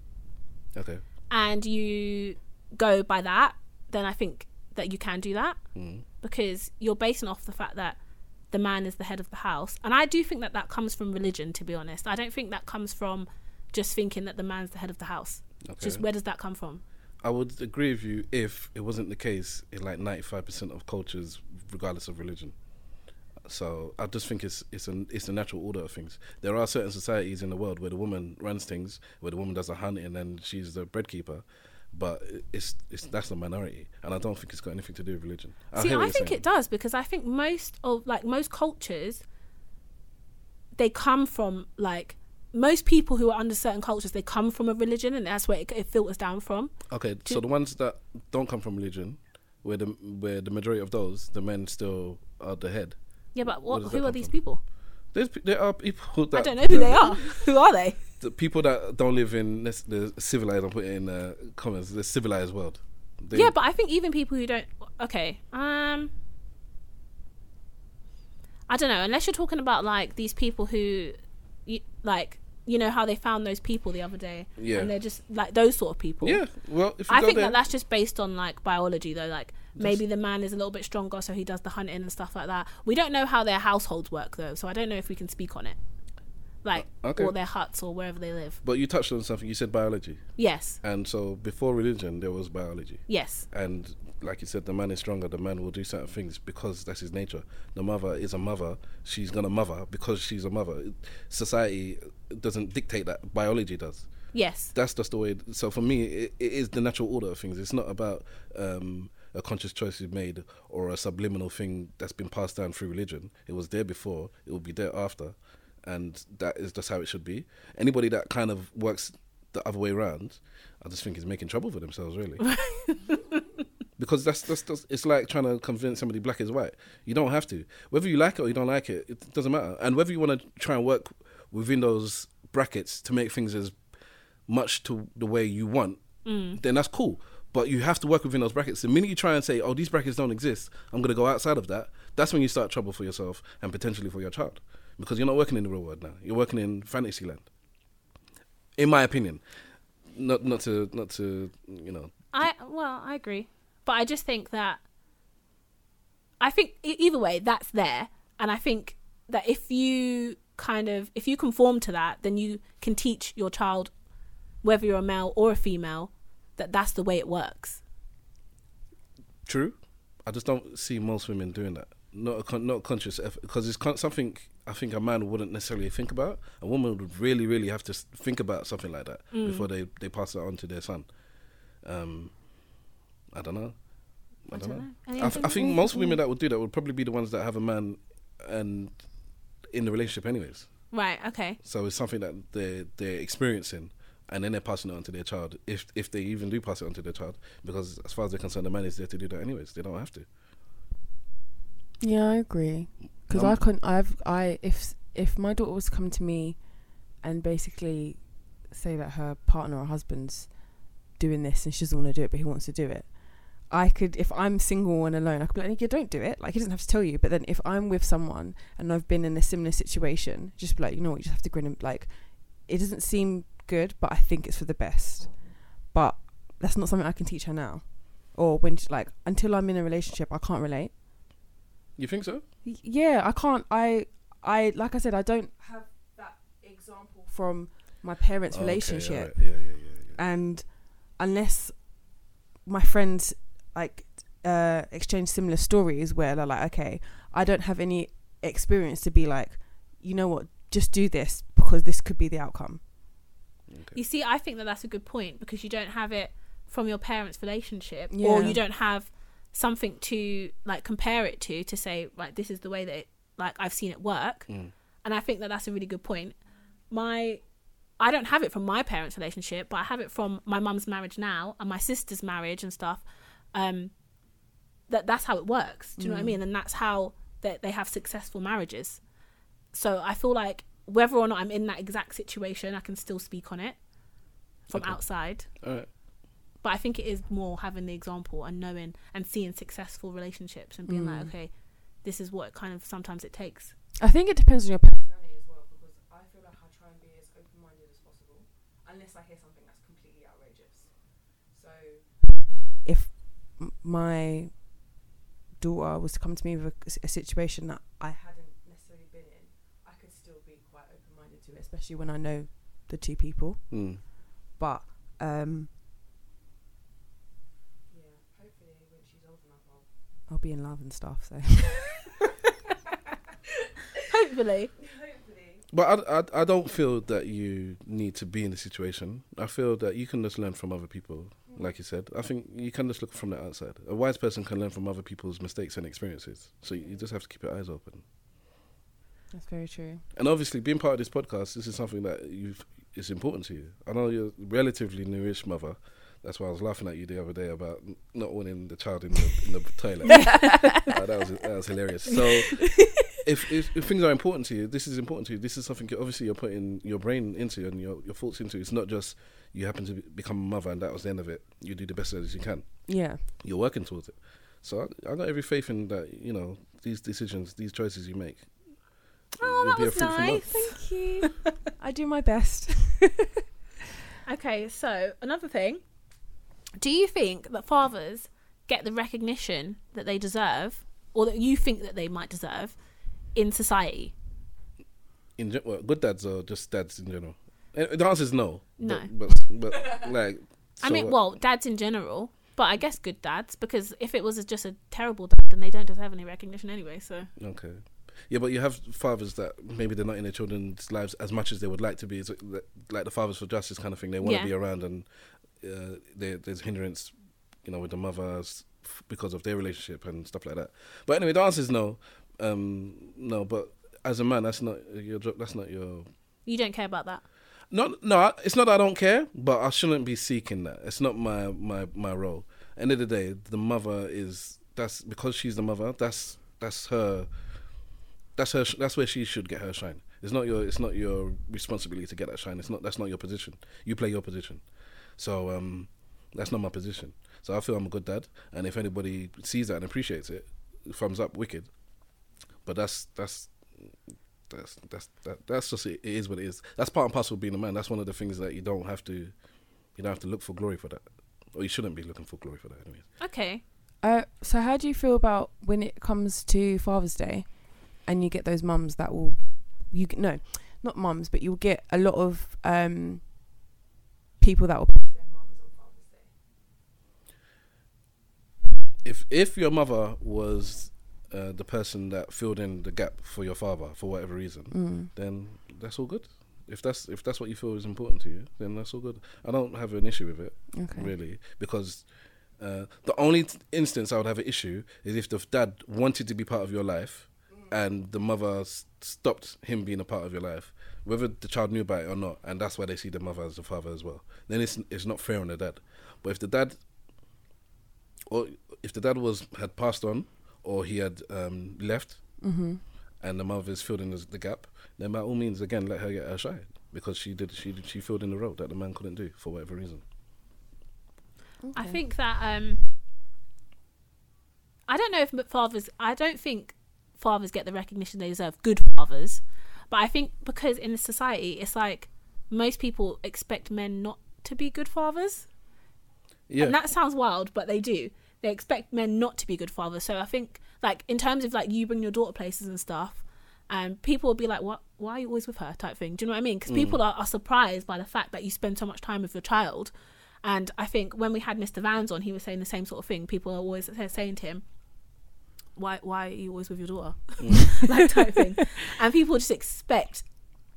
Okay. And you go by that, then I think that you can do that. Mm. Because you're basing off the fact that the man is the head of the house. And I do think that that comes from religion, to be honest. I don't think that comes from just thinking that the man's the head of the house. Okay. Just where does that come from? I would agree with you if it wasn't the case in like ninety-five percent of cultures, regardless of religion. So I just think it's it's an it's the natural order of things. There are certain societies in the world where the woman runs things, where the woman does the hunting and she's the breadkeeper, but it's it's that's the minority, and I don't think it's got anything to do with religion. I See, I think saying. It does, because I think most of like most cultures, they come from like most people who are under certain cultures, they come from a religion, and that's where it, it filters down from. Okay, do so the ones that don't come from religion, where the where the majority of those the men still are the head. Yeah, but what, who are these from? people? There's, there are people that... I don't know who they are. Who are they? The people that don't live in the civilized, I'm putting in uh, comments, the civilized world. They, yeah, but I think even people who don't... Okay. Um, I don't know. Unless you're talking about, like, these people who... You, like, you know how they found those people the other day? Yeah. And they're just, like, those sort of people. Yeah, well... If you I think there, that that's just based on, like, biology, though, like... Maybe the man is a little bit stronger, so he does the hunting and stuff like that. We don't know how their households work, though, so I don't know if we can speak on it. Like, okay. Or their huts or wherever they live. But you touched on something. You said biology. Yes. And so before religion, there was biology. Yes. And like you said, the man is stronger. The man will do certain things because that's his nature. The mother is a mother. She's going to mother because she's a mother. Society doesn't dictate that. Biology does. Yes. That's just the way. So for me, it, it is the natural order of things. It's not about... Um, a conscious choice is made or a subliminal thing that's been passed down through religion. It was there before, it will be there after, and that is just how it should be. Anybody that kind of works the other way around, I just think is making trouble for themselves, really. Because that's, that's, that's it's like trying to convince somebody black is white. You don't have to. Whether you like it or you don't like it, it doesn't matter. And whether you want to try and work within those brackets to make things as much to the way you want, mm. then that's cool. But you have to work within those brackets. The minute you try and say, oh, these brackets don't exist, I'm going to go outside of that, that's when you start trouble for yourself and potentially for your child. Because you're not working in the real world now. You're working in fantasy land. In my opinion. Not not to, not to you know... I Well, I agree. But I just think that... I think either way, that's there. And I think that if you kind of... If you conform to that, then you can teach your child, whether you're a male or a female... that that's the way it works. True. I just don't see most women doing that. not a con- not a conscious effort, because it's con- something I think a man wouldn't necessarily think about. A woman would really, really have to think about something like that mm. before they, they pass it on to their son. Um, I don't know. I, I don't know. know. I, mean, I, I think, think most women that would do that would probably be the ones that have a man and in the relationship anyways. Right, okay. So it's something that they're, they're experiencing, and then they're passing it on to their child, if if they even do pass it on to their child, because as far as they're concerned, the man is there to do that anyways. They don't have to. Yeah, I agree. Because um, I couldn't, I've, I, if if my daughter was to come to me and basically say that her partner or husband's doing this and she doesn't want to do it, but he wants to do it, I could, if I'm single and alone, I could be like, yeah, don't do it. Like, he doesn't have to tell you. But then if I'm with someone and I've been in a similar situation, just be like, you know what, you just have to grin and, like, it doesn't seem good, but I think it's for the best. But that's not something I can teach her now. Or when, she, like, until I'm in a relationship, I can't relate. You think so? Yeah, I can't. I, I like I said, I don't have that example from my parents' okay, relationship. Right. Yeah, yeah, yeah, yeah. And unless my friends... like uh exchange similar stories where they're like, okay, I don't have any experience to be like, you know what, just do this because this could be the outcome. Okay. You see, I think that that's a good point, because you don't have it from your parents' relationship, yeah. or you don't have something to like compare it to to say, like, this is the way that it, like, I've seen it work. Mm. And I think that that's a really good point. My I don't have it from my parents' relationship, but I have it from my mum's marriage now and my sister's marriage and stuff. Um, that that's how it works. Do you mm. know what I mean? And that's how they, they have successful marriages. So I feel like whether or not I'm in that exact situation, I can still speak on it from okay. outside. All right. But I think it is more having the example and knowing and seeing successful relationships and being mm. like, okay, this is what kind of sometimes it takes. I think it depends on your personality as well, because I feel like I try and be as open-minded as possible, unless I hear something that's completely outrageous. So if my daughter was to come to me with a, a situation that I hadn't necessarily been in, I could still be quite open-minded to it, especially when I know the two people. Mm. But um, yeah, hopefully when she's old enough, I'll, I'll be in love and stuff. So hopefully, hopefully. But I, I I don't feel that you need to be in the situation. I feel that you can just learn from other people. Like you said, I think you can just look from the outside. A wise person can learn from other people's mistakes and experiences. So you just have to keep your eyes open. That's very true. And obviously, being part of this podcast, this is something that you've is important to you. I know you're a relatively newish mother. That's why I was laughing at you the other day about not wanting the child in the, in the toilet. uh, that was that was hilarious. So if, if if things are important to you, this is important to you. This is something you're, obviously you're putting your brain into and your your thoughts into. It's not just you happen to become a mother and that was the end of it. You do the best as you can. Yeah. You're working towards it. So I, I got every faith in that, you know, these decisions, these choices you make. Oh, that was nice. Thank you. I do my best. Okay, so another thing. Do you think that fathers get the recognition that they deserve, or that you think that they might deserve, in society? In ge- well, good dads or just dads in general? The answer is no. No. But, but, but like... So I mean, what? Well, dads in general, but I guess good dads, because if it was just a terrible dad, then they don't deserve any recognition anyway, so... Okay. Yeah, but you have fathers that maybe they're not in their children's lives as much as they would like to be. It's like the Fathers for Justice kind of thing. They want to yeah. be around, and uh, they, there's hindrance, you know, with the mothers because of their relationship and stuff like that. But anyway, the answer is no. Um, no, but as a man, that's not your job. That's not your... You don't care about that? No, no. It's not that I don't care, but I shouldn't be seeking that. It's not my, my, my role. End of the day, the mother is that's because she's the mother. That's that's her. That's her. That's where she should get her shine. It's not your. It's not your responsibility to get that shine. It's not. That's not your position. You play your position. So um, that's not my position. So I feel I'm a good dad, and if anybody sees that and appreciates it, thumbs up, wicked. But that's that's. That's that's that, that's just it. It is what it is. That's part and parcel of being a man. That's one of the things that you don't have to, you don't have to look for glory for that, or you shouldn't be looking for glory for that, anyways. Okay. Uh, so how do you feel about when it comes to Father's Day, and you get those mums that will, you no, not mums, but you'll get a lot of um, people that will post their mums on Father's Day. If if your mother was uh, the person that filled in the gap for your father for whatever reason, mm. then that's all good. If that's if that's what you feel is important to you, then that's all good. I don't have an issue with it, okay. really, because uh, the only t- instance I would have an issue is if the dad wanted to be part of your life and the mother s- stopped him being a part of your life, whether the child knew about it or not, and that's why they see the mother as the father as well. Then it's it's not fair on the dad. But if the dad, or if the dad was had passed on, or he had um, left, mm-hmm. and the mother is filling the gap, then by all means, again, let her get her shine, because she did she did, she filled in the role that the man couldn't do for whatever reason. Okay. I think that um, I don't know if fathers. I don't think fathers get the recognition they deserve. Good fathers. But I think because in society, it's like most people expect men not to be good fathers. Yeah. And that sounds wild, but they do. They expect men not to be good fathers. So I think, like, in terms of, like, you bring your daughter places and stuff, and um, people will be like, "What? Why are you always with her?" type thing. Do you know what I mean? Because mm. people are, are surprised by the fact that you spend so much time with your child. And I think when we had Mister Vans on, he was saying the same sort of thing. People are always saying to him, why why are you always with your daughter? Mm. Like, type thing. And people just expect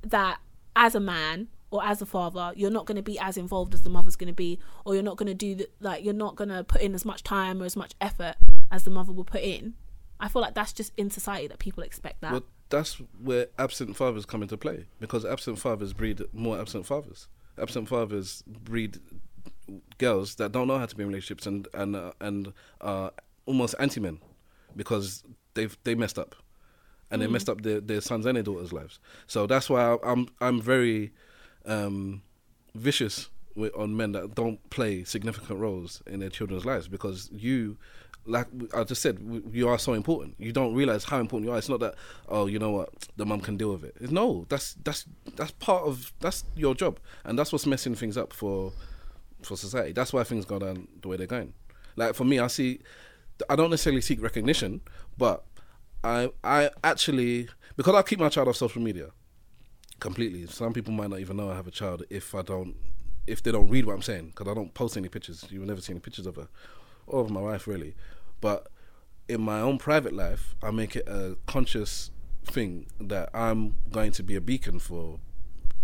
that as a man or as a father, you're not going to be as involved as the mother's going to be, or you're not going to do the, like, you're not going to put in as much time or as much effort as the mother will put in. I feel like that's just in society that people expect that. Well, that's where absent fathers come into play, because absent fathers breed more absent fathers. Absent fathers breed girls that don't know how to be in relationships and and uh, and are almost anti-men, because they've they messed up, and mm. they messed up their, their sons and their daughters' lives. So that's why I'm I'm very um, vicious with, on men that don't play significant roles in their children's lives, because you, like I just said, you are so important. You don't realize how important you are. It's not that, oh, you know what, the mum can deal with it. It's, no, that's that's that's part of that's your job, and that's what's messing things up for for society. That's why things go down the way they're going. Like, for me, I see. I don't necessarily seek recognition, but I I actually, because I keep my child off social media completely. Some people might not even know I have a child if I don't, if they don't read what I'm saying, because I don't post any pictures. You will never see any pictures of her, or of my wife, really. But in my own private life, I make it a conscious thing that I'm going to be a beacon for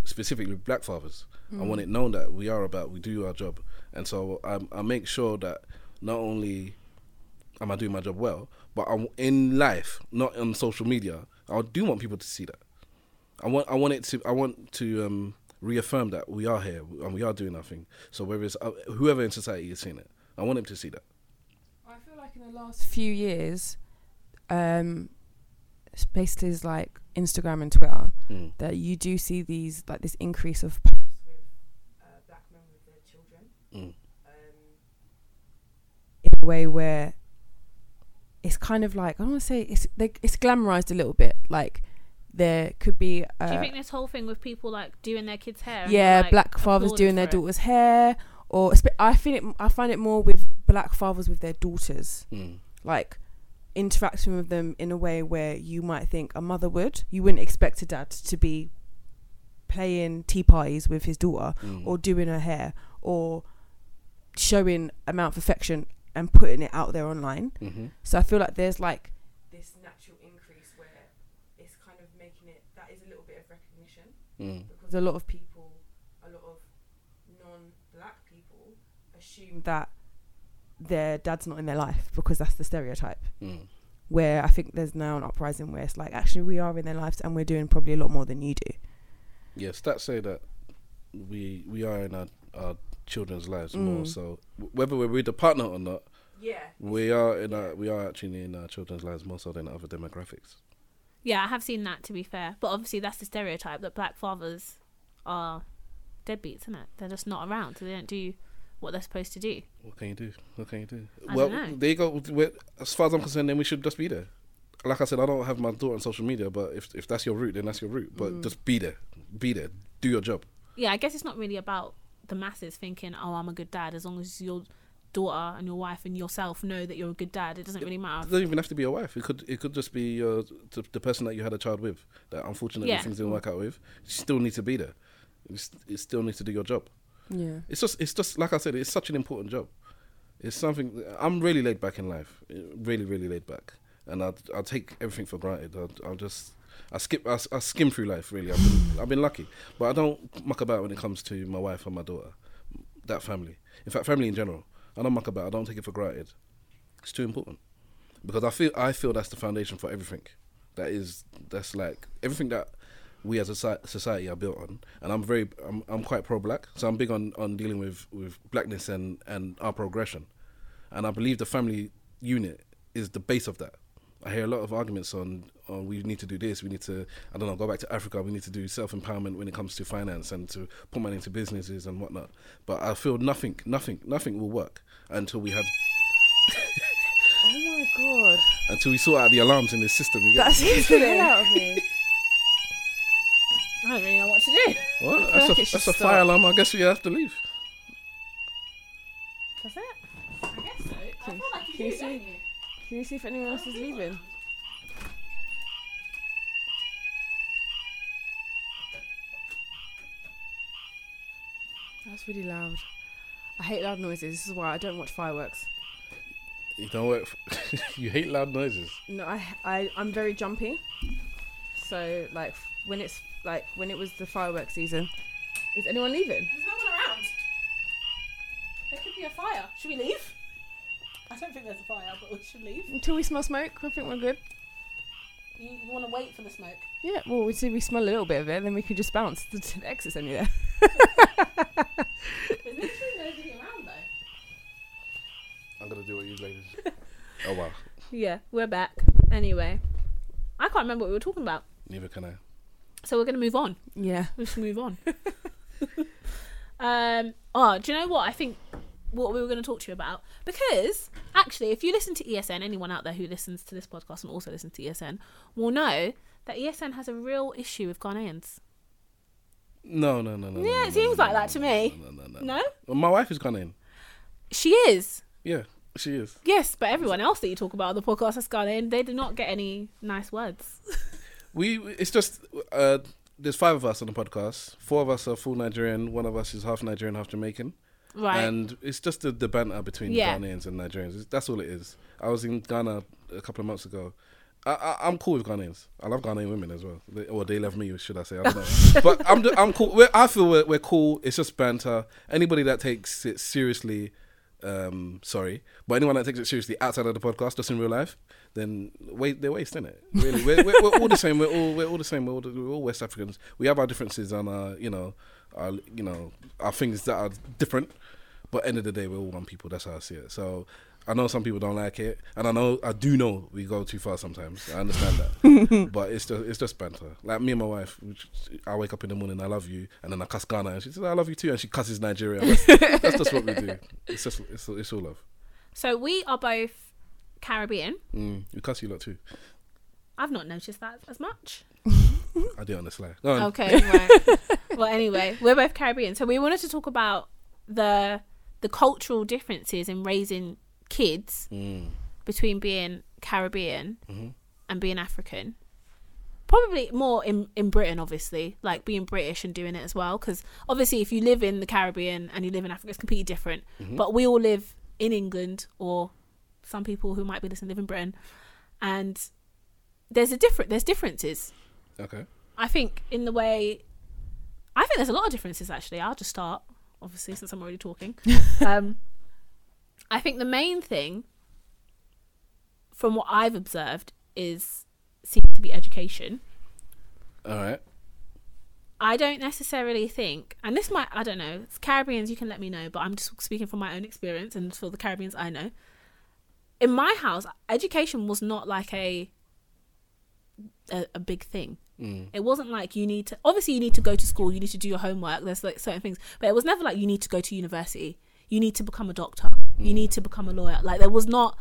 specifically black fathers. Mm. I want it known that we are about, we do our job. And so I, I make sure that not only am I doing my job well, but I'm in life, not on social media. I do want people to see that. I want, I want it to, I want to um, reaffirm that we are here and we are doing our thing. So whether it's uh, whoever in society is seeing it, I want them to see that. I feel like in the last few years, um, basically, is like Instagram and Twitter, mm. that you do see these, like, this increase of posts with uh, black men with their children, mm. um, in a way where it's kind of like, I don't want to say it's they, it's glamorized a little bit. Like, there could be. Uh, Do you think this whole thing with people, like, doing their kids' hair? Yeah, like, black fathers doing their daughters' it. hair, or I think it, I find it more with black fathers with their daughters, mm. like interacting with them in a way where you might think a mother would. You wouldn't expect a dad to be playing tea parties with his daughter, mm. or doing her hair, or showing amount of affection and putting it out there online. Mm-hmm. So I feel like there's, like, this natural increase where it's kind of making it, that is a little bit of recognition, mm. because a lot of people, a lot of non-black people assume that their dad's not in their life because that's the stereotype. Mm. Where I think there's now an uprising where it's like, actually, we are in their lives and we're doing probably a lot more than you do. Yes, stats say that we we are in our, our children's lives, mm. more so, whether we're with a partner or not. Yeah, we are in our, we are actually in our children's lives more so than other demographics. Yeah, I have seen that, to be fair, but obviously that's the stereotype, that black fathers are deadbeats, isn't it? They're just not around, so they don't do what they're supposed to do. What can you do? What can you do? I well, don't know. There you go. As far as I'm concerned, then we should just be there. Like I said, I don't have my daughter on social media, but if if that's your route, then that's your route. But mm. just be there, be there, do your job. Yeah, I guess it's not really about the masses thinking, oh, I'm a good dad, as long as your daughter and your wife and yourself know that you're a good dad, it doesn't really matter. It doesn't even have to be your wife. It could it could just be your, the, the person that you had a child with that unfortunately yeah. things didn't work out with. You still need to be there. You, st- you still need to do your job. Yeah, it's just it's just like I said, it's such an important job. It's something. I'm really laid back in life, really really laid back. and I I take everything for granted. I, I'll just I skip I, I skim through life really. I've been, I've been lucky, but I don't muck about when it comes to my wife and my daughter, that family. In fact, family in general. I don't muck about. I don't take it for granted. It's too important because I feel I feel that's the foundation for everything. That is that's like everything that we as a society are built on, and I'm very, I'm, I'm quite pro-black, so I'm big on, on dealing with, with blackness and, and our progression, and I believe the family unit is the base of that. I hear a lot of arguments on, on we need to do this, we need to, I don't know, go back to Africa, we need to do self-empowerment when it comes to finance and to put money into businesses and whatnot, but I feel nothing, nothing, nothing will work until we have... Oh my God. Until we sort out the alarms in this system. You that scares the hell out of me. I don't really know what to do. What? That's, like a, that's a fire alarm. I guess we have to leave. That's it? I guess so. I feel like you can you see, don't you? Can you see if anyone else is leaving? That's really loud. I hate loud noises. This is why I don't watch fireworks. You don't work. For you hate loud noises. No, I, I, I'm very jumpy. So, like, when it's like when it was the fireworks season, is anyone leaving? There's no one around. There could be a fire. Should we leave? I don't think there's a fire, but we should leave until we smell smoke. I think we're good. You, you want to wait for the smoke? Yeah. Well, we see we smell a little bit of it, then we can just bounce. The, the exit's only there. There's literally nobody around though. I'm going to do what you ladies. Oh, wow. Yeah, we're back. Anyway, I can't remember what we were talking about. Neither can I. So we're going to move on. Yeah. We should move on. um. Oh, do you know what? I think what we were going to talk to you about, because actually, if you listen to E S N, anyone out there who listens to this podcast and also listens to E S N will know that E S N has a real issue with Ghanaians. No, no, no, no. Yeah, no, it seems no, like no, that to no, me. No, no, no, no. No? Well, my wife is Ghanaian. She is. Yeah, she is. Yes, but everyone else that you talk about on the podcast has gone in. They do not get any nice words. we, it's just, uh, there's five of us on the podcast. Four of us are full Nigerian. One of us is half Nigerian, half Jamaican. Right. And it's just the, the banter between yeah. Ghanaians and Nigerians. It's, that's all it is. I was in Ghana a couple of months ago. I, I, I'm cool with Ghanaians. I love Ghanaian women as well. They, or they love me, should I say? I don't know. But I'm, I'm cool. We're, I feel we're, we're cool. It's just banter. Anybody that takes it seriously... Um, sorry, but anyone that takes it seriously outside of the podcast, just in real life, then wait, they're wasting it. Really, we're, we're, we're all the same. We're all we're all the same. We're all, we're all West Africans. We have our differences and our, you know, our, you know, our things that are different. But end of the day, we're all one people. That's how I see it. So I know some people don't like it, and I know I do know we go too far sometimes. I understand that, but it's just it's just banter. Like me and my wife, I wake up in the morning, I love you, and then I cuss Ghana, and she says I love you too, and she cusses Nigeria. That's, that's just what we do. It's just it's, it's all love. So we are both Caribbean. Mm, we cuss you lot too. I've not noticed that as much. I do on the slide. Go on. Okay, right. Well, anyway, we're both Caribbean, so we wanted to talk about the the cultural differences in raising kids mm. between being Caribbean mm-hmm. and being African, probably more in in Britain, obviously, like being British and doing it as well, because obviously if you live in the Caribbean and you live in Africa, it's completely different. Mm-hmm. But we all live in England, or some people who might be listening live in Britain, and there's a different there's differences. Okay. I think in the way I think there's a lot of differences, actually. I'll just start, obviously, since I'm already talking. um I think the main thing, from what I've observed, is seems to be education. All right. I don't necessarily think, and this might, I don't know, it's Caribbeans, you can let me know, but I'm just speaking from my own experience and for the Caribbeans I know. In my house, education was not like a a, a big thing. Mm. It wasn't like you need to, obviously you need to go to school, you need to do your homework, there's like certain things, but it was never like you need to go to university. You need to become a doctor. Mm. You need to become a lawyer. Like, there was not,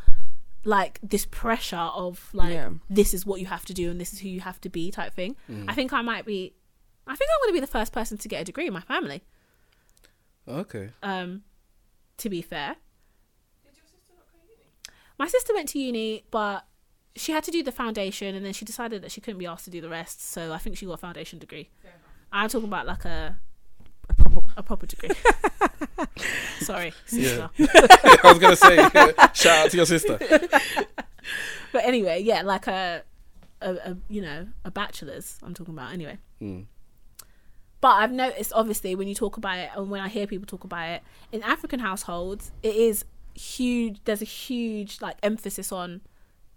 like, this pressure of, like, yeah. this is what you have to do and this is who you have to be type thing. Mm. I think I might be... I think I'm going to be the first person to get a degree in my family. Okay. Um, to be fair. Did your sister not go to uni? My sister went to uni, but she had to do the foundation and then she decided that she couldn't be asked to do the rest. So I think she got a foundation degree. Fair enough. I'm talking about, like, a... A proper, a proper degree. Sorry, sister. Yeah. I was gonna say, shout out to your sister. But anyway, yeah, like a, a, a, you know, a bachelor's I'm talking about anyway. Mm. But I've noticed, obviously, when you talk about it and when I hear people talk about it, in African households, it is huge. There's a huge, like, emphasis on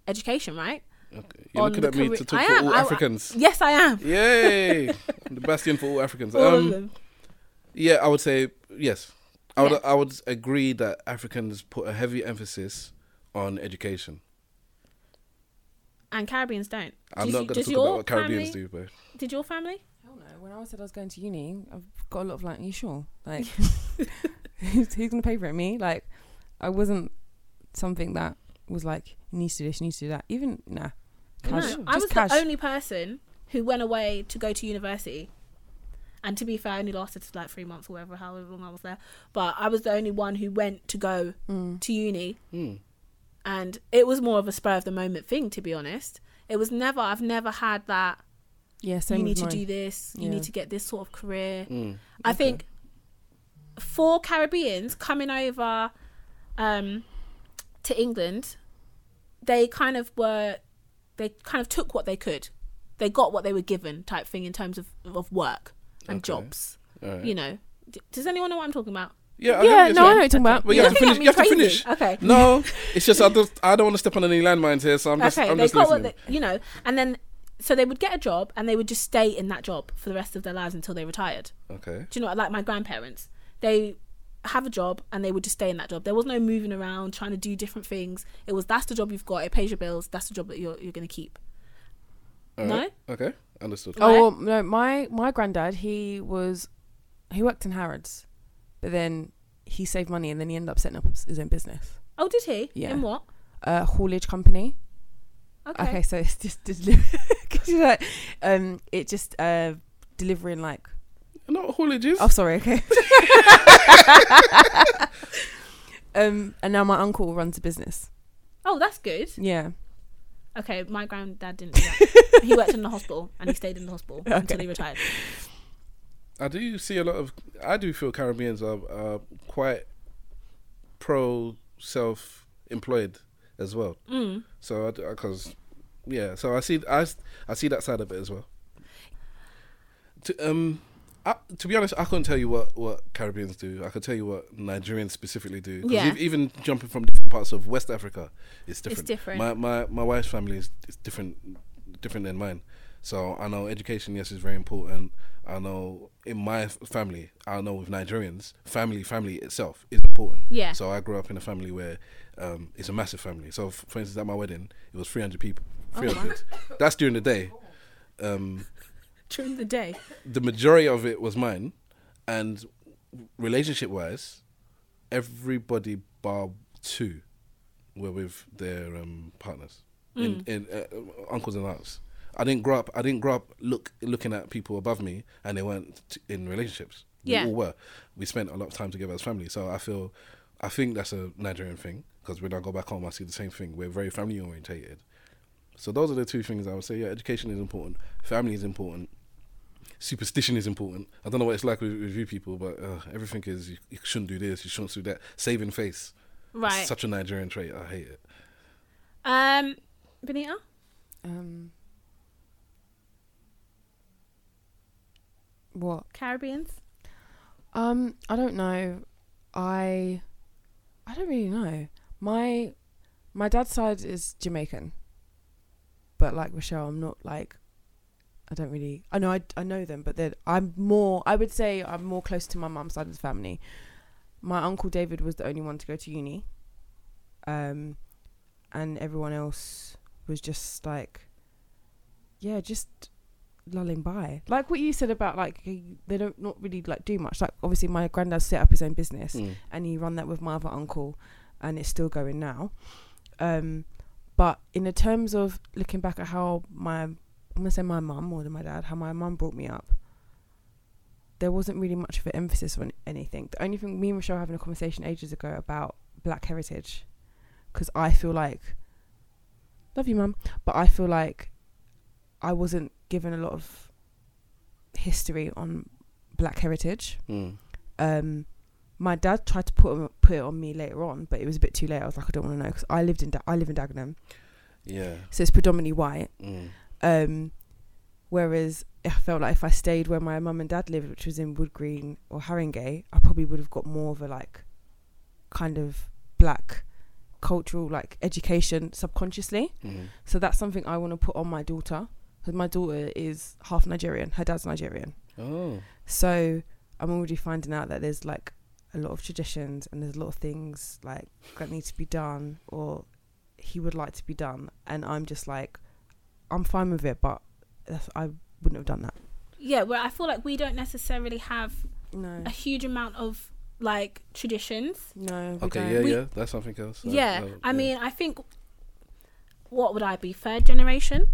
education, right? Okay. You're on looking at me career. To talk I for am. all I, Africans. I, yes, I am. Yay. I'm the bastion for all Africans. All um, of them. Yeah, I would say, yes. I would, yeah. I would agree that Africans put a heavy emphasis on education. And Caribbeans don't. I'm does not going to talk about what Caribbeans family, do, but... Did your family? Hell no. When I said I was going to uni, I've got a lot of like, you sure? Like, who's, who's going to pay for it? Me? Like, I wasn't something that was like, you need to do this, you need to do that. Even, nah. Cash, no, I was cash. The only person who went away to go to university. And to be fair, I only lasted like three months or whatever, however long I was there. But I was the only one who went to go mm. to uni. Mm. And it was more of a spur of the moment thing, to be honest. It was never, I've never had that, yeah, same you need to do this, yeah. you need to get this sort of career. Mm. I okay. think for Caribbeans coming over um, to England, they kind of were, they kind of took what they could. They got what they were given type thing in terms of, of work. And okay. jobs, right. You know. D- does anyone know what I'm talking about? Yeah, I yeah. No, I know what you're talking about. But you, you have to finish. You have to finish. Okay. No, it's just I don't. I don't want to step on any landmines here, so I'm just. Okay, I'm they just got listening. What they, you know, and then so they would get a job and they would just stay in that job for the rest of their lives until they retired. Okay. Do you know what? Like my grandparents, they have a job and they would just stay in that job. There was no moving around, trying to do different things. It was that's the job you've got. It pays your bills. That's the job that you're you're going to keep. All right. No. Okay. Understood. Oh well, no, my my granddad he was he worked in Harrods, but then he saved money and then he ended up setting up his own business. Oh, did he? Yeah. In what? A haulage company. Okay. Okay, so it's just deli- um, it just uh, delivering like. Not haulages. Oh, sorry. Okay. um, and now my uncle runs a business. Oh, that's good. Yeah. Okay, my granddad didn't do that. He worked in the hospital and he stayed in the hospital okay. until he retired. I do see a lot of... I do feel Caribbeans are, are quite pro-self-employed as well. Mm. So, because... Yeah, so I see I, I see that side of it as well. To, um, I, to be honest, I couldn't tell you what, what Caribbeans do. I could tell you what Nigerians specifically do. Yeah. E- even jumping from different parts of West Africa, it's different. It's different. My, my, my wife's family is it's different different than mine. So I know education, yes, is very important. I know in my family, I know with Nigerians, family family itself is important. Yeah. So I grew up in a family where um, it's a massive family. So, f- for instance, at my wedding, it was three hundred people. three hundred. Oh, that's during the day. Um During the day, the majority of it was mine, and relationship-wise, everybody bar two were with their um, partners, mm. in, in uh, uncles and aunts. I didn't grow up. I didn't grow up look looking at people above me, and they weren't t- in relationships. Yeah. We all were. We spent a lot of time together as family, so I feel, I think that's a Nigerian thing because when I go back home, I see the same thing. We're very family orientated. So those are the two things I would say. Yeah, education is important. Family is important. Superstition is important. I don't know what it's like with, with you people, but uh, everything is you, you shouldn't do this, you shouldn't do that. Saving face. Right. It's such a Nigerian trait. I hate it. Um, Benita? Um, what? Caribbeans? Um, I don't know. I I don't really know. My my dad's side is Jamaican. But like Michelle, I'm not like, I don't really, I know I, I know them, but then I'm more, I would say I'm more close to my mum's side of the family. My uncle David was the only one to go to uni. Um, and everyone else was just like, yeah, just lulling by. Like what you said about like, they don't not really like do much. Like obviously my granddad set up his own business mm. and he ran that with my other uncle and it's still going now. Um, But in the terms of looking back at how my, I'm going to say my mum more than my dad, how my mum brought me up, there wasn't really much of an emphasis on anything. The only thing, me and Michelle were having a conversation ages ago about black heritage, because I feel like, love you mum, but I feel like I wasn't given a lot of history on black heritage. Mm. Um My dad tried to put put it on me later on, but it was a bit too late. I was like, I don't want to know because I lived in da- I live in Dagenham, Yeah. So it's predominantly white. Mm. Um, whereas I felt like if I stayed where my mum and dad lived, which was in Woodgreen or Haringey, I probably would have got more of a like kind of black cultural like education subconsciously. Mm. So that's something I want to put on my daughter, because my daughter is half Nigerian. Her dad's Nigerian. Oh. So I'm already finding out that there's like a lot of traditions and there's a lot of things like that need to be done, or he would like to be done, and I'm just like, I'm fine with it, but that's, I wouldn't have done that. Yeah, well, I feel like we don't necessarily have no. a huge amount of like traditions. No. Okay. Don't. Yeah, we, yeah, that's something else. Yeah, I, I, I yeah. mean, I think what would I be? Third generation.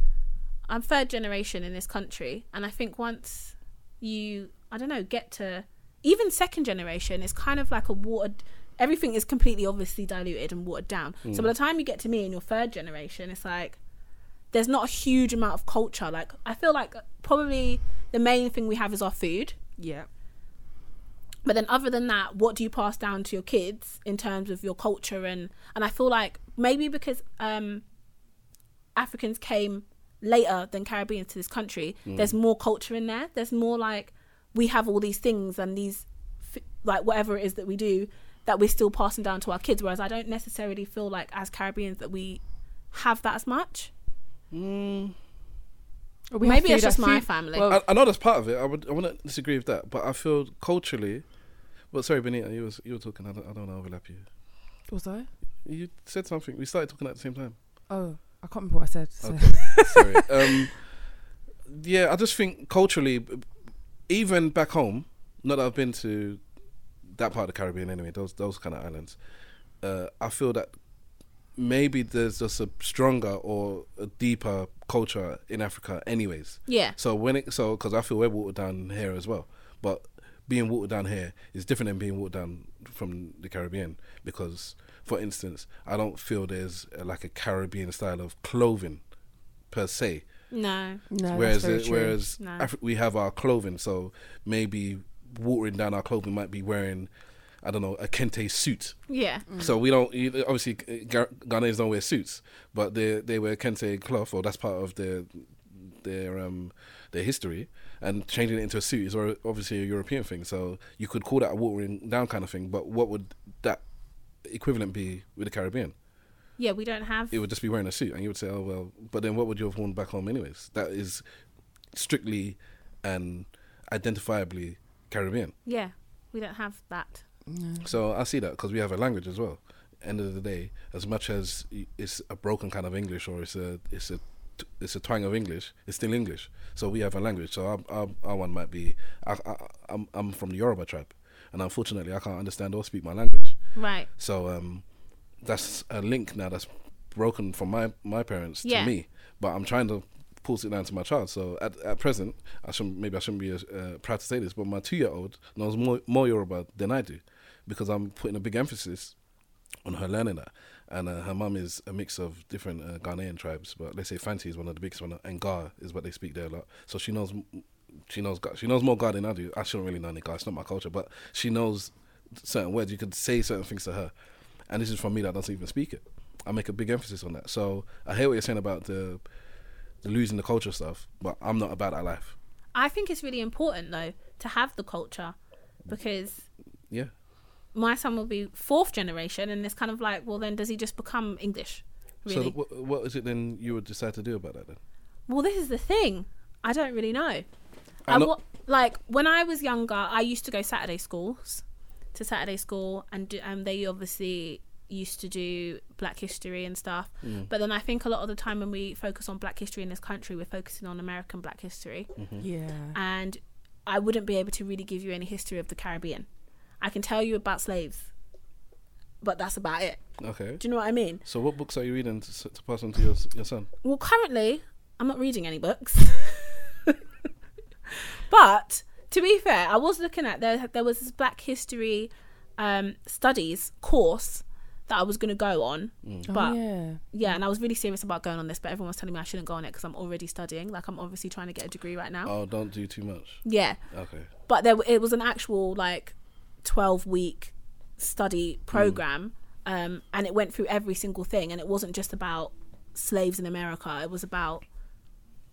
I'm third generation in this country, and I think once you, I don't know, get to even second generation, it's kind of like a watered, everything is completely obviously diluted and watered down. Mm. So by the time you get to me in your third generation, it's like there's not a huge amount of culture. Like I feel like probably the main thing we have is our food. Yeah. But then other than that, what do you pass down to your kids in terms of your culture? And and I feel like maybe because um Africans came later than Caribbeans to this country, mm. there's more culture in there. There's more like, we have all these things and these f- like whatever it is that we do that we're still passing down to our kids, whereas I don't necessarily feel like as Caribbeans that we have that as much. Mm. Or maybe it's just my food. Family. Well, I, I know that's part of it. I would I wouldn't disagree with that, but I feel culturally. Well, sorry, Benita, you was you were talking. I don't I don't want to overlap you. Was I? You said something. We started talking at the same time. Oh, I can't remember what I said. So. Okay. Sorry. Um, yeah, I just think culturally. Even back home, not that I've been to that part of the Caribbean anyway, those those kind of islands, uh, I feel that maybe there's just a stronger or a deeper culture in Africa anyways. Yeah. So when it, so, because I feel we're watered down here as well, but being watered down here is different than being watered down from the Caribbean, because, for instance, I don't feel there's a, like a Caribbean style of clothing per se. No, no. Whereas, that's very true. whereas no. Afri- we have our clothing, so maybe watering down our clothing might be wearing, I don't know, a kente suit. Yeah. Mm. So we don't obviously Ghanaians don't wear suits, but they they wear kente cloth, or that's part of their their um their history. And changing it into a suit is obviously a European thing. So you could call that a watering down kind of thing. But what would that equivalent be with the Caribbean? Yeah, we don't have... It would just be wearing a suit, and you would say, oh, well... But then what would you have worn back home anyways? That is strictly and identifiably Caribbean. Yeah, we don't have that. No. So I see that, because we have a language as well. End of the day, as much as it's a broken kind of English, or it's a it's a, it's a twang of English, it's still English. So we have a language. So our, our, our one might be... I, I, I'm, I'm from the Yoruba tribe, and unfortunately I can't understand or speak my language. Right. So... um. That's a link now that's broken from my, my parents yeah. to me, but I'm trying to pulse it down to my child. So at at present, I shouldn't maybe I shouldn't be uh, proud to say this, but my two year old knows more more Yoruba than I do, because I'm putting a big emphasis on her learning that. And uh, her mum is a mix of different uh, Ghanaian tribes, but let's say Fanti is one of the biggest one, and Ga is what they speak there a lot. So she knows she knows she knows more Ga than I do. I shouldn't really know any Ga; it's not my culture, but she knows certain words. You could say certain things to her. And this is from me that doesn't even speak it. I make a big emphasis on that. So I hear what you're saying about the, the losing the culture stuff, but I'm not about that life. I think it's really important, though, to have the culture, because yeah, my son will be fourth generation, and it's kind of like, well, then does he just become English? Really? So what, what is it then you would decide to do about that then? Well, this is the thing. I don't really know. I know. I, like, when I was younger, I used to go Saturday schools. to Saturday school and do, um, they obviously used to do Black history and stuff, mm. but then I think a lot of the time when we focus on Black history in this country, we're focusing on American Black history, mm-hmm. yeah and I wouldn't be able to really give you any history of the Caribbean. I can tell you about slaves, but that's about it. Okay. Do you know what I mean? So what books are you reading to, to pass on to your, your son? Well, currently I'm not reading any books, but to be fair, I was looking at, there there was this Black History um, Studies course that I was going to go on. Mm. But oh, yeah. yeah, and I was really serious about going on this, but everyone was telling me I shouldn't go on it because I'm already studying. Like, I'm obviously trying to get a degree right now. Oh, don't do too much. Yeah. Okay. But there, it was an actual, like, twelve-week study program, mm. um, and it went through every single thing, and it wasn't just about slaves in America. It was about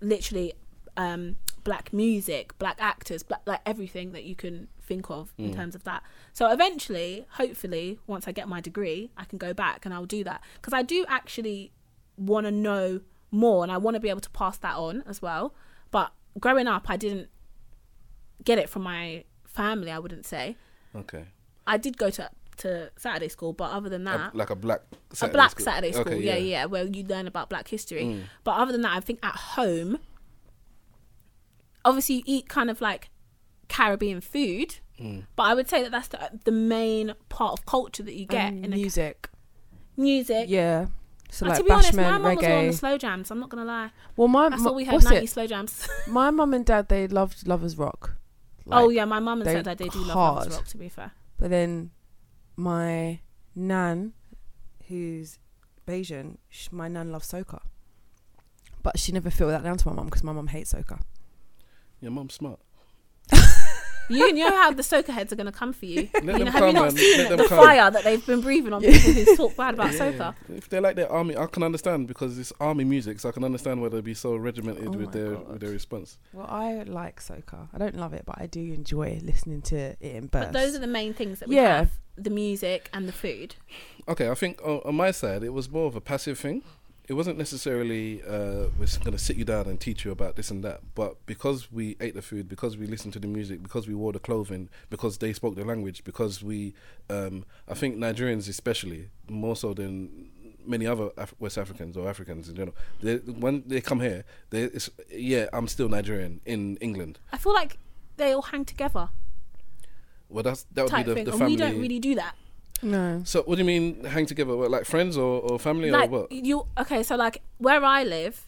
literally um, black music, black actors, black, like everything that you can think of mm. in terms of that. So eventually, hopefully, once I get my degree, I can go back and I'll do that. Because I do actually want to know more and I want to be able to pass that on as well. But growing up, I didn't get it from my family, I wouldn't say. Okay. I did go to... to Saturday school, but other than that, a, like a black Saturday a black school. Saturday school, okay, yeah, yeah, yeah, where you learn about black history. Mm. But other than that, I think at home, obviously you eat kind of like Caribbean food, mm. but I would say that that's the, the main part of culture that you get um, in music. A, music, yeah. So and like to be honest, my mum was all on the slow jams. I'm not gonna lie. Well, my that's all we had ninety slow jams. My mum and dad, they loved lovers rock. Like, oh yeah, my mum and dad, they do love lovers rock. To be fair, but then. My nan, who's Bayesian, she, my nan loves soca. But she never filtered that down to my mum because my mum hates soca. Your mum's smart. You know how the soca heads are going to come for you. Let you know, have you not seen the come. Fire that they've been breathing on people who talk bad about yeah. soca? If they're like their army, I can understand because it's army music, so I can understand why they'd be so regimented oh with, their, with their response. Well, I like soca. I don't love it, but I do enjoy listening to it in bursts. But those are the main things that we yeah. have. The music and the food. Okay, I think on, on my side, it was more of a passive thing. It wasn't necessarily uh, we're going to sit you down and teach you about this and that, but because we ate the food, because we listened to the music, because we wore the clothing, because they spoke the language, because we, um, I think Nigerians especially, more so than many other Af- West Africans or Africans in general, they, when they come here, they, it's, yeah, I'm still Nigerian in England. I feel like they all hang together. Well, that's that would be the, the family. We don't really do that. No. So, what do you mean hang together? What, like friends or, or family like, or what? You okay? So, like where I live,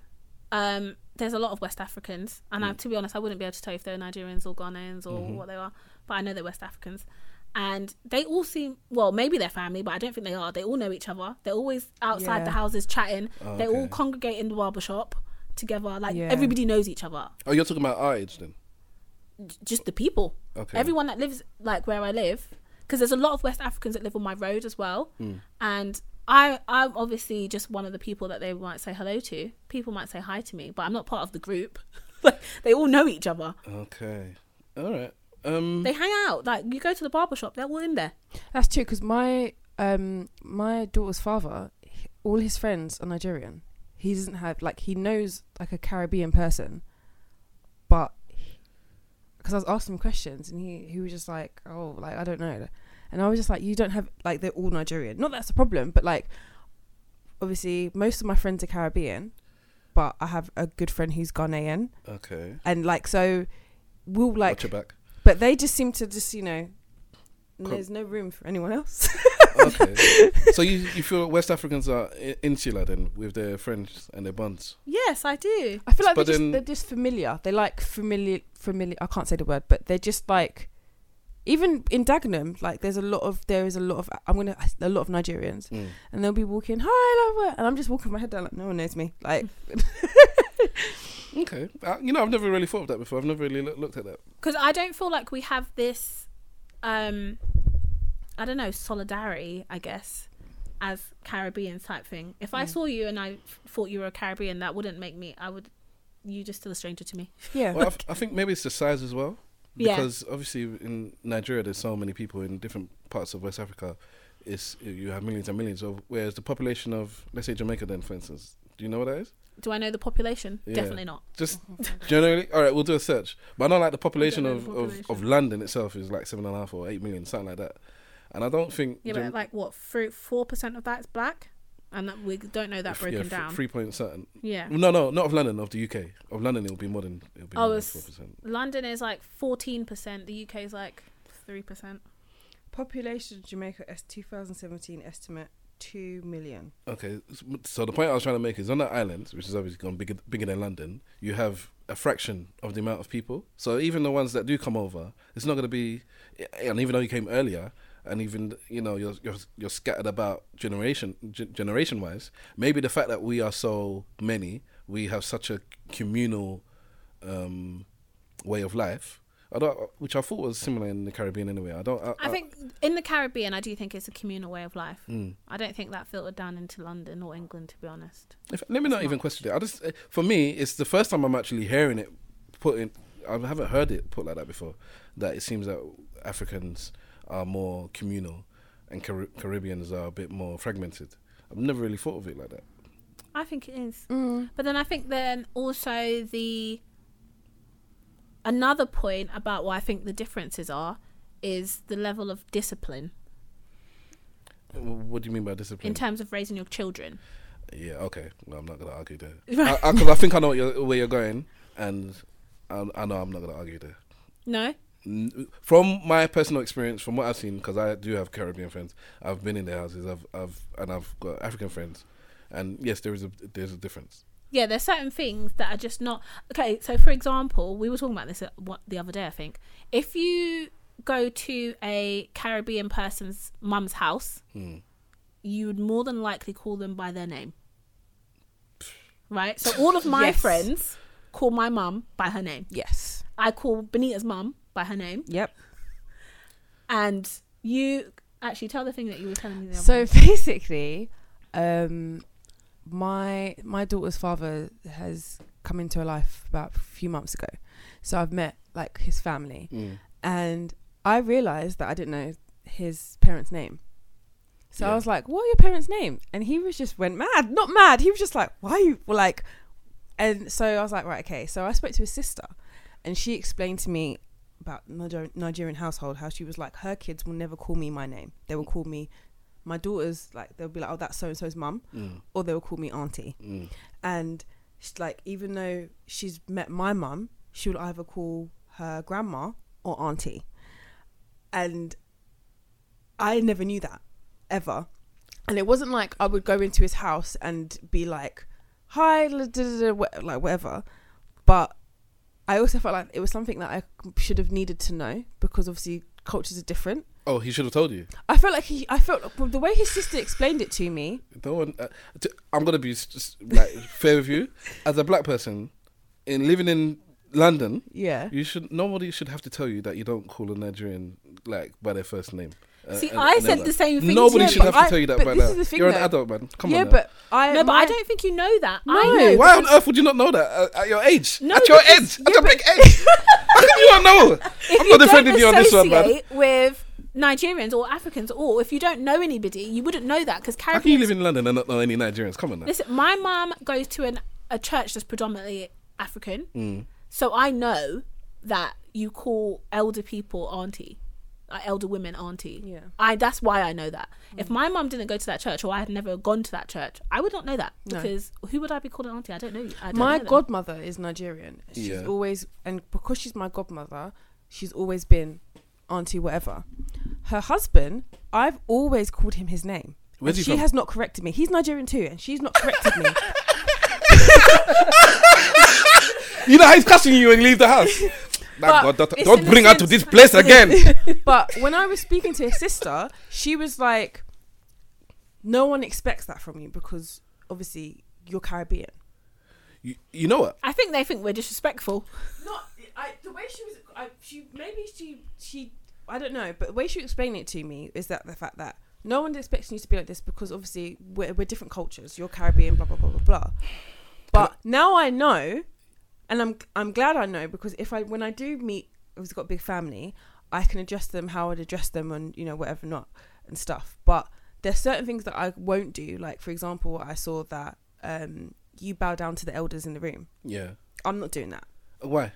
um, there's a lot of West Africans, and mm. I, to be honest, I wouldn't be able to tell you if they're Nigerians or Ghanaians or mm-hmm. what they are, but I know they're West Africans, and they all seem well. Maybe they're family, but I don't think they are. They all know each other. They're always outside yeah. the houses chatting. Oh, they okay. all congregate in the barbershop together. Like yeah. everybody knows each other. Oh, you're talking about our age then? Just the people. Okay. Everyone that lives like where I live, because there's a lot of West Africans that live on my road as well. Mm. And I, I'm obviously just one of the people that they might say hello to. People might say hi to me, but I'm not part of the group. Like they all know each other. Okay, all right. Um, they hang out. Like you go to the barbershop, they're all in there. That's true because my um my daughter's father, he, all his friends are Nigerian. He doesn't have like he knows like a Caribbean person, but. Because I was asking him questions and he, he was just like, oh, like, I don't know. And I was just like, you don't have, like, they're all Nigerian. Not that's a problem, but, like, obviously, most of my friends are Caribbean, but I have a good friend who's Ghanaian. Okay. And, like, so we'll, like... Watch your back. But they just seem to just, you know, Com- there's no room for anyone else. Okay. So you, you feel West Africans are insular then with their friends and their bonds? Yes, I do. I feel like they're just, they're just familiar. They like familiar, familiar. I can't say the word, but they're just like, even in Dagenham, like there's a lot of, there is a lot of, I'm going to, a lot of Nigerians mm. and they'll be walking, hi, love, and I'm just walking my head down like, no one knows me. Like... Okay. Uh, you know, I've never really thought of that before. I've never really lo- looked at that. Because I don't feel like we have this, um... I don't know, solidarity, I guess, as Caribbean type thing. If mm. I saw you and I f- thought you were a Caribbean, that wouldn't make me, I would, you just still a stranger to me. Yeah. Well, I, f- I think maybe it's the size as well. Because yeah. obviously in Nigeria, there's so many people in different parts of West Africa. It's, you have millions and millions of, whereas the population of, let's say Jamaica then, for instance. Do you know what that is? Do I know the population? Yeah. Definitely not. Just generally? All right, we'll do a search. But I know like the population, know the population. Of, of, of London itself is like seven and a half or eight million, something like that. And I don't think... Yeah, but like what, four percent of that is black? And that we don't know that if, broken yeah, down. three point certain. Yeah. No, no, not of London, of the U K. Of London, it'll be more than, it'll be oh, more than four percent. London is like fourteen percent. The U K is like three percent. Population of Jamaica, twenty seventeen estimate, two million. Okay, so the point I was trying to make is on that island, which is obviously gone bigger, bigger than London, you have... a fraction of the amount of people. So even the ones that do come over, it's not going to be, and even though you came earlier, and even, you know, you're you're, you're scattered about generation g- generation wise, maybe the fact that we are so many, we have such a communal um, way of life, I don't, which I thought was similar in the Caribbean anyway. I don't. I, I think I, in the Caribbean, I do think it's a communal way of life. Mm. I don't think that filtered down into London or England, to be honest. If, let me it's not even question it. I just, for me, it's the first time I'm actually hearing it put in. I haven't heard it put like that before. That it seems that Africans are more communal, and Car- Caribbeans are a bit more fragmented. I've never really thought of it like that. I think it is. Mm. But then I think then also the another point about what I think the differences are is the level of discipline. What do you mean by discipline? In terms of raising your children. Yeah, okay. Well, I'm not going to argue there. Right. I, I, I think I know what you're, where you're going, and I, I know I'm not going to argue there. No? From my personal experience, from what I've seen, because I do have Caribbean friends, I've been in their houses, I've, I've, and I've got African friends. And yes, there is a there's a difference. Yeah, there's certain things that are just not okay. So, for example, we were talking about this at what, the other day, I think. If you go to a Caribbean person's mum's house, hmm. you would more than likely call them by their name, right? So, all of my yes. friends call my mum by her name. Yes, I call Benita's mum by her name. Yep, and you actually tell the thing that you were telling me. The so other basically, um. My my daughter's father has come into her life about a few months ago, so I've met like his family, mm. and I realised that I didn't know his parents' name. So yeah. I was like, "What are your parents' name?" And he was just went mad, not mad. He was just like, "Why are you like?" And so I was like, "Right, okay." So I spoke to his sister, and she explained to me about Niger- Nigerian household how she was like, her kids will never call me my name. They will call me. My daughters, like, they'll be like, oh, that's so-and-so's mum, mm. or they'll call me auntie. Mm. And, she, like, even though she's met my mum, she'll either call her grandma or auntie. And I never knew that, ever. And it wasn't like I would go into his house and be like, hi, like, whatever. But I also felt like it was something that I should have needed to know, because, obviously, cultures are different. Oh, he should have told you. I felt like he. I felt like, the way his sister explained it to me. Don't want, uh, to, I'm gonna be just, like, fair with you. As a black person, in living in London, yeah, you should nobody should have to tell you that you don't call a Nigerian like by their first name. Uh, See, and, I and said the same thing. Nobody to should have I, to tell you that by now. You're though. An adult, man. Come yeah, on. Yeah, but I no, but I don't think you know that. No. I know. Why on earth would you not know that uh, at your age? No, at your age, at your big age. How come you don't know? If I'm you not defending you on this one, man. With Nigerians or Africans, or if you don't know anybody, you wouldn't know that, because Caribbeans. How can you live in London and not know any Nigerians? Come on now. Listen, my mum goes to an, a church that's predominantly African, mm. so I know that you call elder people auntie, like elder women auntie. Yeah, I. That's why I know that. Mm. If my mum didn't go to that church, or I had never gone to that church, I would not know that, because no. who would I be called an auntie? I don't know. I don't my know godmother is Nigerian. She's yeah. always, and because she's my godmother, she's always been auntie whatever. Her husband, I've always called him his name. Where's he she from? Has not corrected me. He's Nigerian too, and she's not corrected me. You know how he's cussing you and leave the house. God, don't don't bring her to this place again. But when I was speaking to his sister, she was like, no one expects that from you, because obviously you're Caribbean. You, you know what? I think they think we're disrespectful. Not I, the way she was, I, she maybe she she. I don't know, but the way she explained it to me is that the fact that no one expects you to be like this, because obviously we're, we're different cultures. You're Caribbean, blah, blah, blah, blah, blah. But now I know, and I'm I'm glad I know, because if I when I do meet, who's got a big family, I can address them how I'd address them, and you know whatever not and stuff. But there's certain things that I won't do. Like, for example, I saw that um, you bow down to the elders in the room. Yeah, I'm not doing that. Why?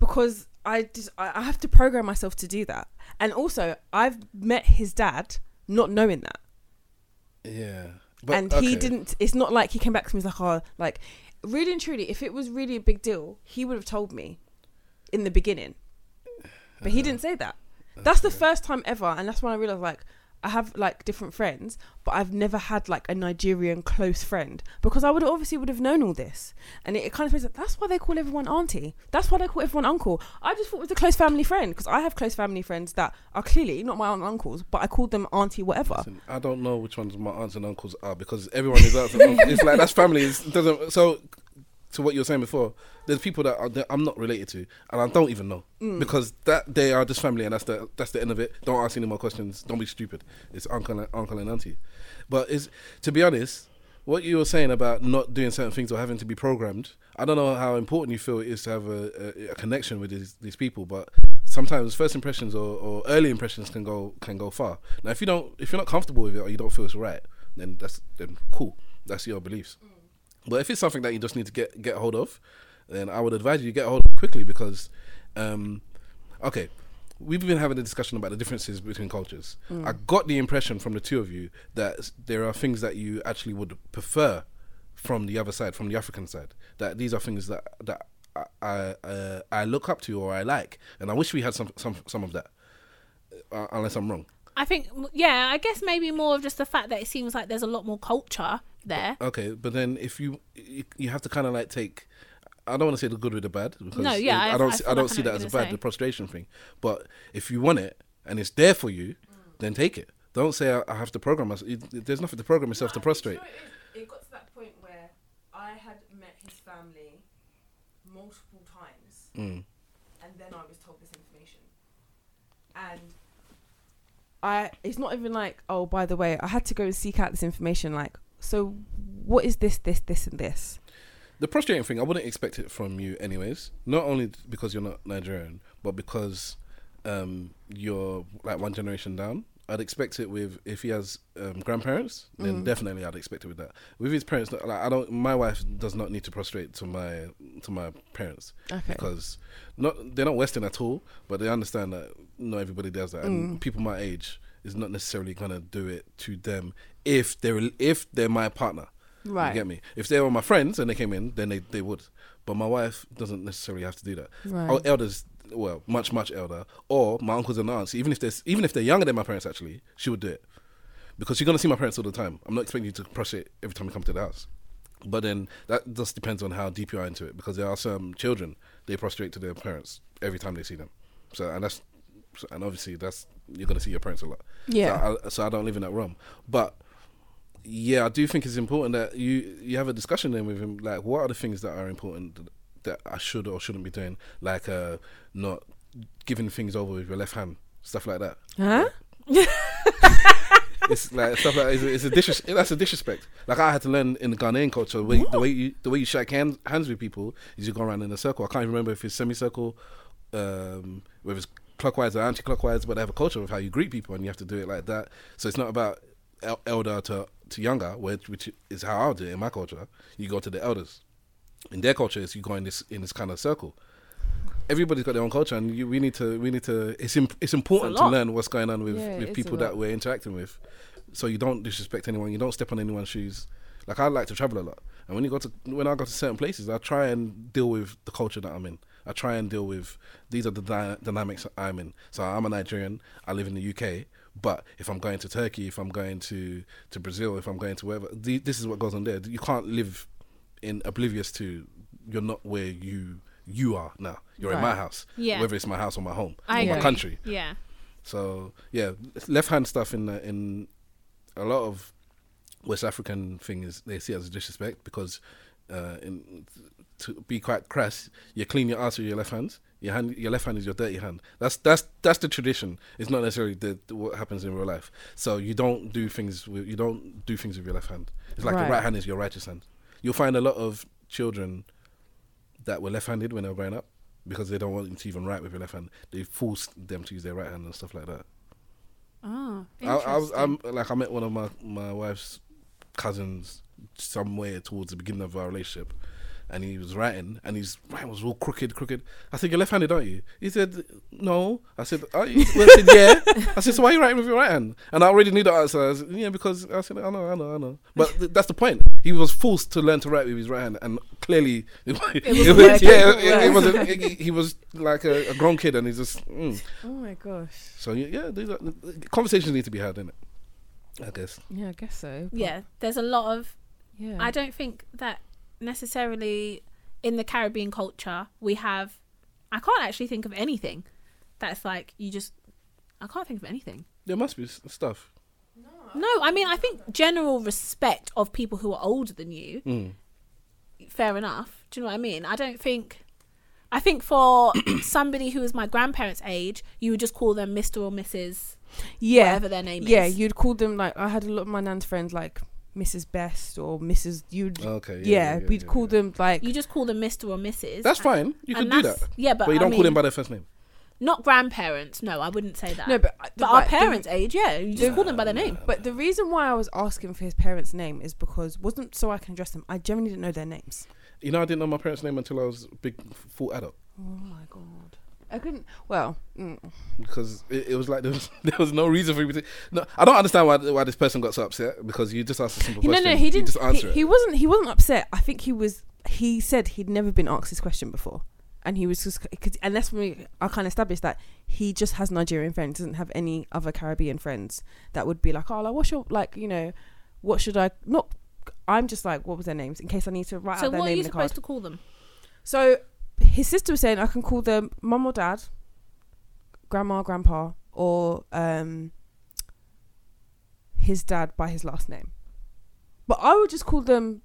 Because I just I have to program myself to do that. And also, I've met his dad not knowing that. Yeah. But, and okay. he didn't, it's not like he came back to me and was like, oh, like, really and truly, if it was really a big deal, he would have told me in the beginning. But uh, he didn't say that. That's okay. The first time ever. And that's when I realised, like, I have, like, different friends, but I've never had, like, a Nigerian close friend, because I would obviously would have known all this. And it, it kind of means that that's why they call everyone auntie. That's why they call everyone uncle. I just thought it was a close family friend, because I have close family friends that are clearly not my aunt and uncles, but I called them auntie whatever. Listen, I don't know which ones my aunts and uncles are, because everyone is aunts and uncles. It's like, that's family. It's, doesn't, so to what you were saying before, there's people that, are, that I'm not related to, and I don't even know, mm. because that they are just family, and that's the that's the end of it. Don't ask any more questions. Don't be stupid. It's uncle and, uncle and auntie. But it's, to be honest, what you were saying about not doing certain things or having to be programmed, I don't know how important you feel it is to have a, a, a connection with these, these people, but sometimes first impressions or, or early impressions can go can go far. Now, if you don't, if you're not comfortable with it or you don't feel it's right, then that's then cool. That's your beliefs. Mm. But if it's something that you just need to get, get hold of, then I would advise you get hold of it quickly because, um, okay, we've been having a discussion about the differences between cultures. Mm. I got the impression from the two of you that there are things that you actually would prefer from the other side, from the African side, that these are things that, that I uh, I look up to or I like. And I wish we had some, some, some of that, uh, unless I'm wrong. I think, yeah, I guess maybe more of just the fact that it seems like there's a lot more culture there. Okay, but then if you, you have to kind of like take, I don't want to say the good with the bad, because no, yeah, I, I don't, I, see, I don't like see that as a bad, the prostration thing. But if you want it and it's there for you, mm. then take it. Don't say I, I have to program myself. There's nothing to program yourself no, to prostrate. Sure it, it got to that point where I had met his family multiple times, mm. and then I was told this information, and. I it's not even like, oh, by the way, I had to go and seek out this information. Like, so what is this, this, this, and this? The prostrating thing, I wouldn't expect it from you anyways. Not only because you're not Nigerian, but because um, you're like one generation down. I'd expect it with, if he has um, grandparents, then mm-hmm. definitely I'd expect it with that. With his parents, like, I don't. My wife does not need to prostrate to my to my parents, okay. because not they're not Western at all, but they understand that not everybody does that, and mm. people my age is not necessarily gonna do it to them if they're if they're my partner. Right. You get me? If they were my friends and they came in, then they, they would. But my wife doesn't necessarily have to do that. Right. Our elders. Well, much, much elder, or my uncles and aunts. Even if they're even if they're younger than my parents, actually, she would do it because you're gonna see my parents all the time. I'm not expecting you to prostrate every time you come to the house, but then that just depends on how deep you are into it. Because there are some children they prostrate to their parents every time they see them. So and that's and obviously that's you're gonna see your parents a lot. Yeah. So I, so I don't live in that realm, but yeah, I do think it's important that you you have a discussion then with him. Like, what are the things that are important? That I should or shouldn't be doing, like uh, not giving things over with your left hand, stuff like that. Huh? It's like stuff like it's, it's a disres- that's a disrespect. Like I had to learn in the Ghanaian culture, where the way you the way you shake hand, hands with people is you go around in a circle. I can't even remember if it's semicircle, um, whether it's clockwise or anti-clockwise, but they have a culture of how you greet people, and you have to do it like that. So it's not about el- elder to to younger, which, which is how I'll do it in my culture. You go to the elders. In their culture, is you go in this in this kind of circle. Everybody's got their own culture, and you, we need to we need to. It's imp, it's important it's to learn what's going on with, yeah, with people that we're interacting with, so you don't disrespect anyone, you don't step on anyone's shoes. Like I like to travel a lot, and when you go to when I go to certain places, I try and deal with the culture that I'm in. I try and deal with these are the dy- dynamics that I'm in. So I'm a Nigerian. I live in the U K. But if I'm going to Turkey, if I'm going to, to Brazil, if I'm going to wherever, th- this is what goes on there. You can't live. In oblivious to you're not where you you are now. You're right. In my house, yeah. Whether it's my house or my home I or agree. My country. Yeah. So yeah, left hand stuff in the, in a lot of West African things they see as a disrespect because uh, in, to be quite crass, you clean your ass with your left hand. Your hand, your left hand is your dirty hand. That's that's that's the tradition. It's not necessarily the, what happens in real life. So you don't do things with you don't do things with your left hand. It's like right. Your right hand is your righteous hand. You'll find a lot of children that were left-handed when they were growing up because they don't want them to even write with their left hand. They force them to use their right hand and stuff like that. Ah, interesting. I, I was, I'm, like I met one of my, my wife's cousins somewhere towards the beginning of our relationship, and he was writing, and his writing was all crooked, crooked. I said, "You're left-handed, aren't you?" He said, "No." I said, "Are you?" Well, I said, "Yeah." I said, "So why are you writing with your right hand?" And I already knew the answer. I said, "Yeah," because I said, "I know, I know, I know." But th- that's the point. He was forced to learn to write with his right hand, and clearly, it was, it was, yeah, it, it, it was. A, it, he was like a, a grown kid, and he just. Mm. Oh my gosh. So yeah, these are, conversations need to be had, innit? I guess. Yeah, I guess so. Yeah, there's a lot of. Yeah. I don't think that. Necessarily in the Caribbean culture we have I can't actually think of anything that's like you just I can't think of anything there must be stuff no I, no, I mean I think general respect of people who are older than you mm. fair enough Do you know what I mean? I don't think... I think for somebody who is my grandparents' age, you would just call them Mister or Missus Yeah. Whatever their name yeah, is. Yeah, you'd call them, like... I had a lot of my nan's friends, like... Missus Best or Missus You'd okay, yeah, yeah, yeah, yeah we'd yeah, call yeah. them like you just call them Mister or Missus. That's and, fine. You can do that. Yeah, but, but you don't I call mean, them by their first name. Not grandparents. No, I wouldn't say that. No, but but right, our parents' the, age, yeah, you just no, call them by their name. No, no. But the reason why I was asking for his parents' name is because wasn't so I can address them. I generally didn't know their names. You know, I didn't know my parents' name until I was a big full adult. Oh my god. I couldn't. Well, mm. because it, it was like there was, there was no reason for me to. No, I don't understand why why this person got so upset because you just asked a simple no, question. No, no, he didn't. Just he, he wasn't. He wasn't upset. I think he was. He said he'd never been asked this question before, and he was just. And that's when we I kind of established that he just has Nigerian friends, doesn't have any other Caribbean friends that would be like, oh, like what's your like, you know, what should I not? I'm just like, what was their names in case I need to write so out their name. So what are you supposed card. to call them? So. His sister was saying I can call them mum or dad, grandma, grandpa, or um, his dad by his last name. But I would just call them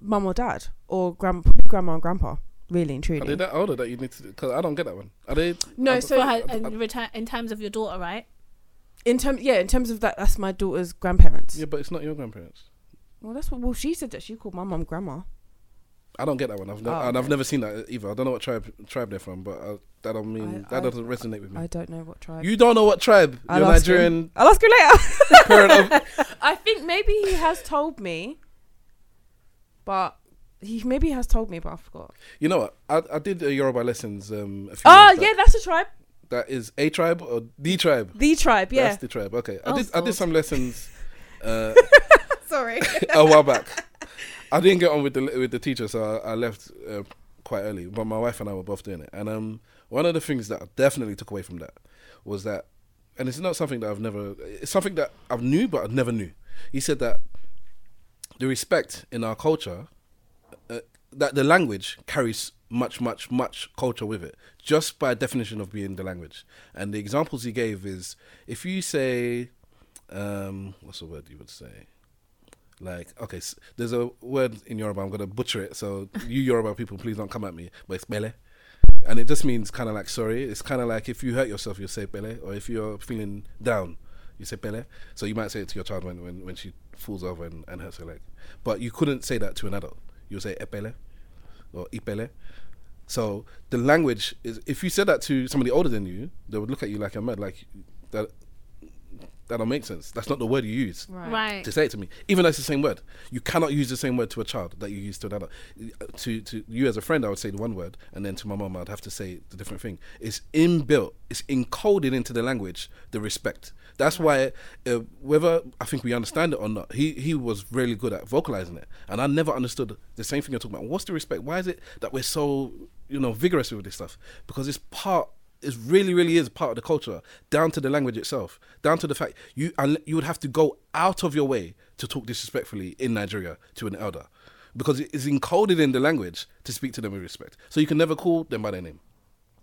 mum or dad or gran- grandma and grandpa, really and truly. Are they that older that you need to... Because I don't get that one. Are they... No, I'm, so... I, I, I, in terms of your daughter, right? In terms, Yeah, in terms of that, that's my daughter's grandparents. Yeah, but it's not your grandparents. Well, that's what... Well, she said that she called my mum grandma. I don't get that one. I've no, oh, and I've never seen that either. I don't know what tribe tribe they're from, but I, that don't mean I, that I, doesn't resonate with me. I don't know what tribe. You don't know what tribe? I'll You're ask Nigerian. Him. I'll ask you later. of- I think maybe he has told me, but he maybe he has told me, but I forgot. You know what? I I did a Yoruba lessons. Um, a few oh yeah, that, that's a tribe. That is a tribe or the tribe. The tribe, yeah. That's the tribe. Okay, I oh, did God. I did some lessons. Uh, Sorry. a while back. I didn't get on with the with the teacher, so I, I left uh, quite early. But my wife and I were both doing it. And um, one of the things that I definitely took away from that was that, and it's not something that I've never, it's something that I knew, but I never knew. He said that the respect in our culture, uh, that the language carries much, much, much culture with it, just by definition of being the language. And the examples he gave is, if you say, um, what's the word you would say? Like, okay, so there's a word in Yoruba, I'm going to butcher it, so you Yoruba people, please don't come at me, but it's bele. And it just means kind of like, sorry. It's kind of like if you hurt yourself, you say bele, or if you're feeling down, you say bele. So you might say it to your child when, when, when she falls over and, and hurts her leg. But you couldn't say that to an adult. You'll say ebele or ipele. So the language is, if you said that to somebody older than you, they would look at you like you're mad, like that. That don't make sense. That's not the word you use right. Right. to say it to me. Even though it's the same word. You cannot use the same word to a child that you use to an adult. To, to you as a friend, I would say the one word, and then to my mum, I'd have to say the different thing. It's inbuilt. It's encoded into the language, the respect. That's right. why, uh, whether I think we understand it or not, he, he was really good at vocalizing it. And I never understood the same thing you're talking about. What's the respect? Why is it that we're so, you know, vigorous with this stuff? Because it's part... It really, really is part of the culture, down to the language itself, down to the fact you you would have to go out of your way to talk disrespectfully in Nigeria to an elder, because it is encoded in the language to speak to them with respect. So you can never call them by their name,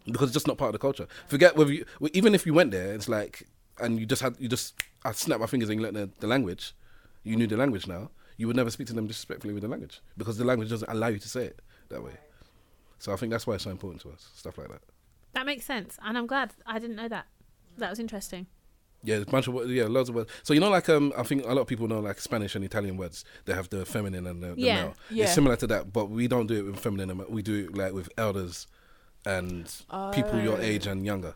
because it's just not part of the culture. Forget whether you, even if you went there, it's like, and you just had you just I snapped my fingers and learned the, the language. You knew the language now. You would never speak to them disrespectfully with the language, because the language doesn't allow you to say it that way. So I think that's why it's so important to us, stuff like that. That makes sense, and I'm glad I didn't know that. That was interesting. Yeah, a bunch of yeah, loads of words. So you know, like um, I think a lot of people know like Spanish and Italian words. They have the feminine and the, the yeah, male. Yeah. It's similar to that, but we don't do it with feminine and male. We do it like with elders and oh. people your age and younger.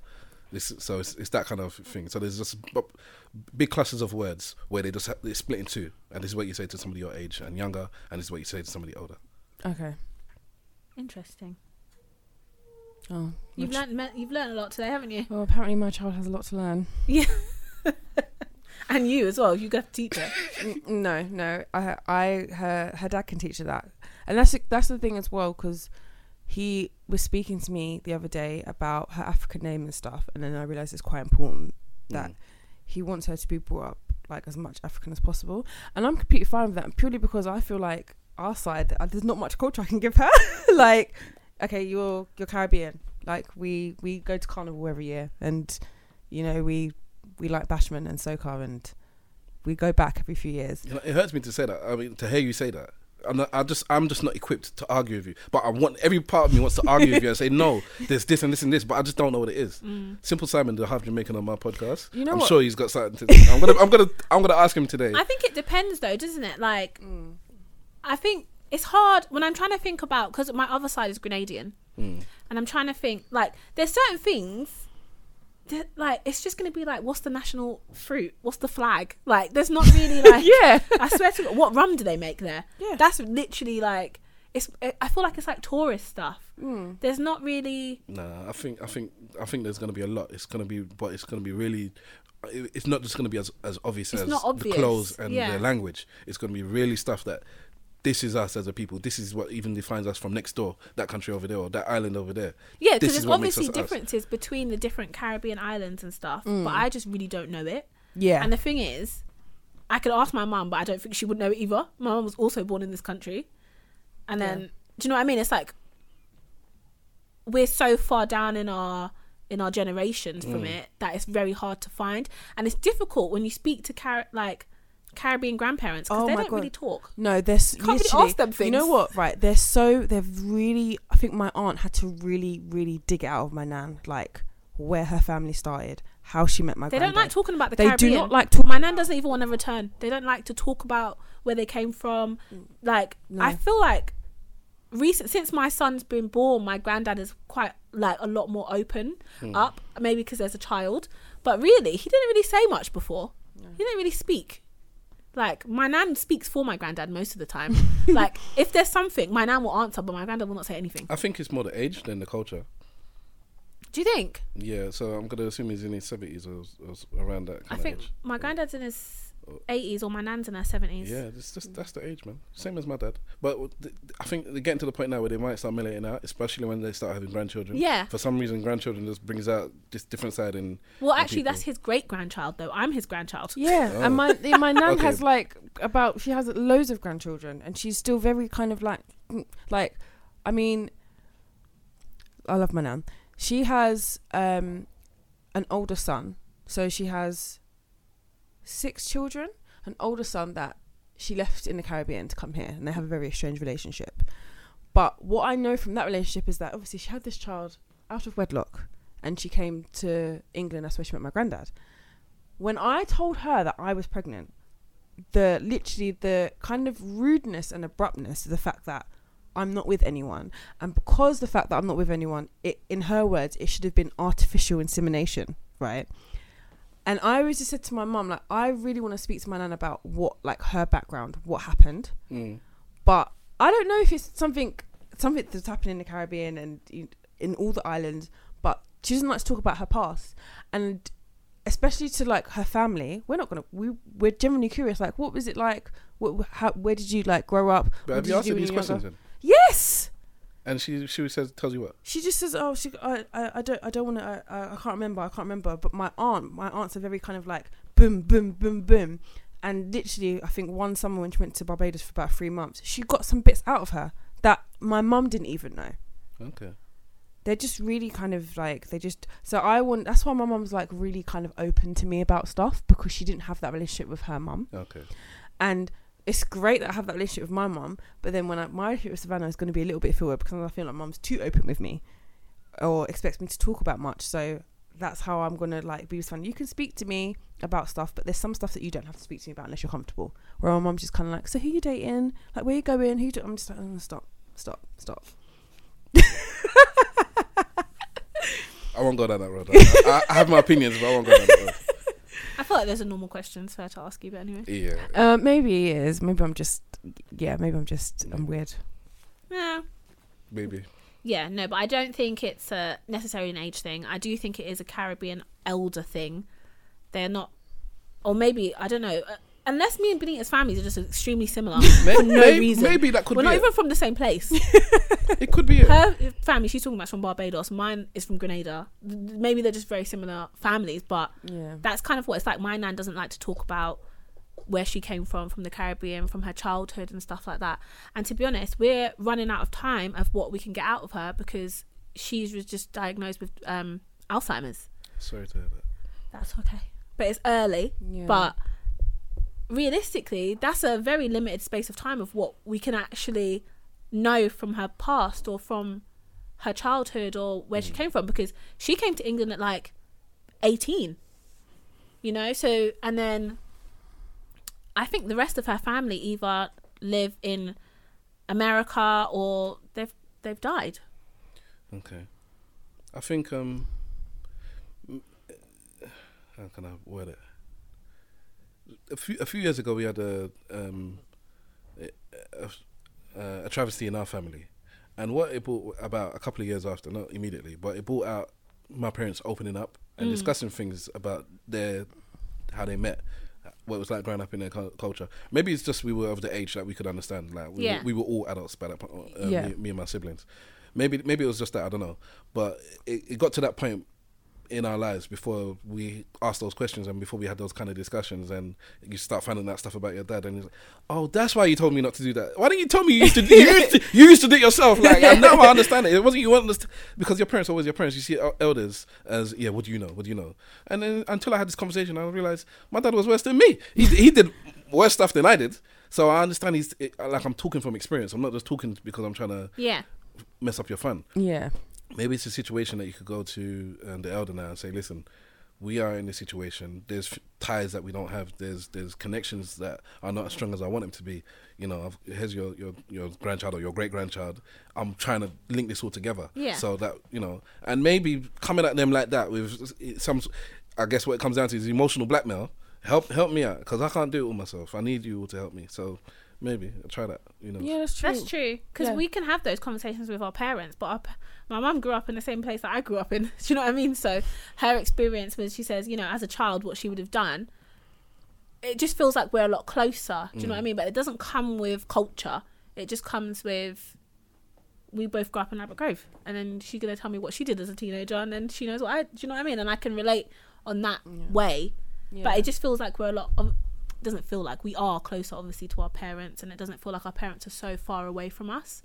This so it's, it's that kind of thing. So there's just big clusters of words where they just have, they split in two, and this is what you say to somebody your age and younger, and this is what you say to somebody older. Okay. Interesting. Oh, you've learned ch- you've learned a lot today, haven't you? Well, apparently my child has a lot to learn. Yeah, and you as well. You got to teach her. N- no, no, I, I, her, her dad can teach her that, and that's that's the thing as well. Because he was speaking to me the other day about her African name and stuff, and then I realised it's quite important that mm. he wants her to be brought up like as much African as possible, and I'm completely fine with that, purely because I feel like our side there's not much culture I can give her, like. Okay, you're you're Caribbean. Like we, we go to Carnival every year, and you know we we like Bashment and Soca, and we go back every few years. You know, it hurts me to say that. I mean, to hear you say that, And I just, I'm just not equipped to argue with you. But I want, every part of me wants to argue with you and say, no, there's this and this and this, but I just don't know what it is. Mm. Simple Simon, the half Jamaican on my podcast, you know I'm what? sure he's got something to. I'm gonna, I'm gonna, I'm gonna ask him today. I think it depends, though, doesn't it? Like, mm. I think it's hard when I'm trying to think about, because my other side is Grenadian, mm. and I'm trying to think like there's certain things. Like, it's just going to be like, what's the national fruit? What's the flag? Like, there's not really like... yeah. I swear to God, what rum do they make there? Yeah. That's literally like... It's. I feel like it's like tourist stuff. Mm. There's not really... Nah, I think I think, I think there's going to be a lot. It's going to be... But it's going to be really... It's not just going to be as, as obvious it's as not obvious. The clothes and yeah. the language. It's going to be really stuff that... This is us as a people. This is what even defines us from next door, that country over there or that island over there. Yeah, because there's obviously differences us. between the different Caribbean islands and stuff, mm. but I just really don't know it. Yeah. And the thing is, I could ask my mum, but I don't think she would know it either. My mum was also born in this country. And then, yeah. do you know what I mean? It's like, we're so far down in our in our generations mm. from it that it's very hard to find. And it's difficult when you speak to, Car- like, Caribbean grandparents because oh they don't God. really talk. No, they're can't really ask them things. You know what? Right, they're so they're really. I think my aunt had to really, really dig it out of my nan, like where her family started, how she met my. They granddad. Don't like talking about the. They Caribbean. do not like talking. My nan doesn't even want to return. They don't like to talk about where they came from. Like no. I feel like recent since my son's been born, my granddad is quite like a lot more open hmm. up. Maybe because there's a child, but really he didn't really say much before. No. He didn't really speak. Like, my nan speaks for my granddad most of the time. Like, if there's something, my nan will answer, but my granddad will not say anything. I think it's more the age than the culture. Do you think? Yeah, so I'm going to assume he's in his seventies or, or around that kind I of think age. My granddad's in his or, eighties or my nan's in her seventies. Yeah, that's, that's, that's the age, man. Same as my dad. But th- I think they're getting to the point now where they might start milling out, especially when they start having grandchildren. Yeah. For some reason, grandchildren just brings out this different side in Well, in actually, people. That's his great-grandchild, though. I'm his grandchild. Yeah, oh. and my my nan okay. has, like, about... She has loads of grandchildren, and she's still very kind of, like... Like, I mean... I love my nan. She has um, an older son. So she has six children, an older son that she left in the Caribbean to come here. And they have a very strange relationship. But what I know from that relationship is that obviously she had this child out of wedlock. And she came to England. That's where she met my granddad. When I told her that I was pregnant, the literally the kind of rudeness and abruptness of the fact that I'm not with anyone. And because the fact that I'm not with anyone, it, in her words, it should have been artificial insemination, right? And I always just said to my mum, like, I really want to speak to my nan about what, like, her background, what happened. Mm. But I don't know if it's something, something that's happened in the Caribbean and in all the islands, but she doesn't like to talk about her past. And especially to, like, her family, we're not going to, we, we're generally curious, like, what was it like? What, how, where did you, like, grow up? But have you asked her these questions then? Yes. And she she says tells you what? She just says, oh, she I I, I don't I don't want to I, I can't remember I can't remember. But my aunt my aunts are very kind of like boom boom boom boom, and literally I think one summer when she went to Barbados for about three months, she got some bits out of her that my mum didn't even know. Okay. They're just really kind of like they just so I want that's why my mum's like really kind of open to me about stuff because she didn't have that relationship with her mum. Okay. And it's great that I have that relationship with my mum, but then when I, my relationship with Savannah is going to be a little bit filler because I feel like mum's too open with me or expects me to talk about much. So that's how I'm going to like be with Savannah. You can speak to me about stuff, but there's some stuff that you don't have to speak to me about unless you're comfortable. Where my mum's just kind of like, so who you dating? Like, where you going? Who? Do-? I'm just like, oh, stop, stop, stop. I won't go down that road. I, I have my opinions, but I won't go down that road. I feel like there's a normal question fair to ask you, but anyway. Yeah. Uh, maybe it is. Maybe I'm just, yeah, maybe I'm just, I'm weird. Yeah. Maybe. Yeah, no, but I don't think it's a necessarily an age thing. I do think it is a Caribbean elder thing. They're not, or maybe, I don't know, uh, unless me and Benita's families are just extremely similar maybe, for no maybe, reason. Maybe that could We're be We're not it. even from the same place. It could be Her it. family, she's talking about from Barbados. Mine is from Grenada. Maybe they're just very similar families, but yeah. that's kind of what it's like. My nan doesn't like to talk about where she came from, from the Caribbean, from her childhood and stuff like that. And to be honest, we're running out of time of what we can get out of her because she was just diagnosed with um, Alzheimer's. Sorry to hear that. That's okay. But it's early, yeah. but... realistically, that's a very limited space of time of what we can actually know from her past or from her childhood or where mm. she came from, because she came to England at like eighteen, you know. So, and then I think the rest of her family either live in America or they've they've died. Okay. I think um how can I word it? A few a few years ago we had a um a, a, a travesty in our family, and what it brought about a couple of years after, not immediately, but it brought out my parents opening up and mm. discussing things about their how they met, what it was like growing up in their culture. Maybe it's just we were of the age that we could understand. Like we, yeah. were, we were all adults by that point. Uh, yeah. me, me and my siblings. Maybe maybe it was just that, I don't know. But it, it got to that point in our lives before we asked those questions and before we had those kind of discussions, and you start finding that stuff about your dad, and he's like, oh, that's why you told me not to do that. Why didn't you tell me you used to do, you used to, you used to do it yourself? Like, and now I understand it. It wasn't you understand, because your parents are always your parents. You see elders as, yeah, what do you know? What do you know? And then until I had this conversation, I realized my dad was worse than me. He, he did worse stuff than I did. So I understand he's, it, like, I'm talking from experience. I'm not just talking because I'm trying to yeah. mess up your fun. Yeah. Maybe it's a situation that you could go to um, the elder now and say, listen, we are in this situation. There's ties that we don't have. There's there's connections that are not as strong as I want them to be. You know, I've, here's your, your, your grandchild or your great-grandchild. I'm trying to link this all together. Yeah. So that, you know, and maybe coming at them like that with some, I guess what it comes down to is emotional blackmail. Help help me out, because I can't do it all myself. I need you all to help me. So maybe I'll try that, you know. Yeah, that's true. That's true, because yeah. we can have those conversations with our parents, but our, my mum grew up in the same place that I grew up in. Do you know what I mean? So her experience was, she says, you know, as a child, what she would have done, it just feels like we're a lot closer. Do you mm. know what I mean? But it doesn't come with culture. It just comes with, we both grew up in Albert Grove, and then she's going to tell me what she did as a teenager, and then she knows what I, do you know what I mean? And I can relate on that yeah. way, yeah. but it just feels like we're a lot of, doesn't feel like we are closer obviously to our parents, and it doesn't feel like our parents are so far away from us.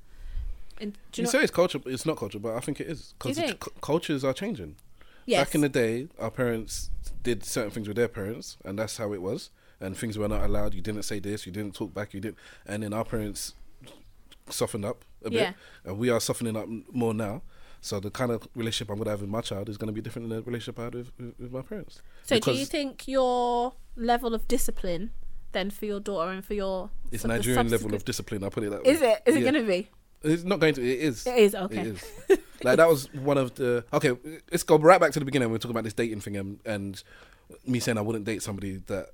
And do you, you know say it's culture, but it's not culture, but I think it is, because c- cultures are changing. Yes. Back in the day, our parents did certain things with their parents, and that's how it was, and things were not allowed. You didn't say this, you didn't talk back, you didn't, and then our parents softened up a bit, yeah. and we are softening up more now. So the kind of relationship I'm going to have with my child is going to be different than the relationship I had with, with, with my parents. So do you think your level of discipline then for your daughter and for your... It's an Nigerian level of discipline, I'll put it that way. Is it? Is it yeah. going to be? It's not going to be. It is. It is, okay. It is. Like, that was one of the... Okay, let's go right back to the beginning. We were talking about this dating thing and, and me saying I wouldn't date somebody that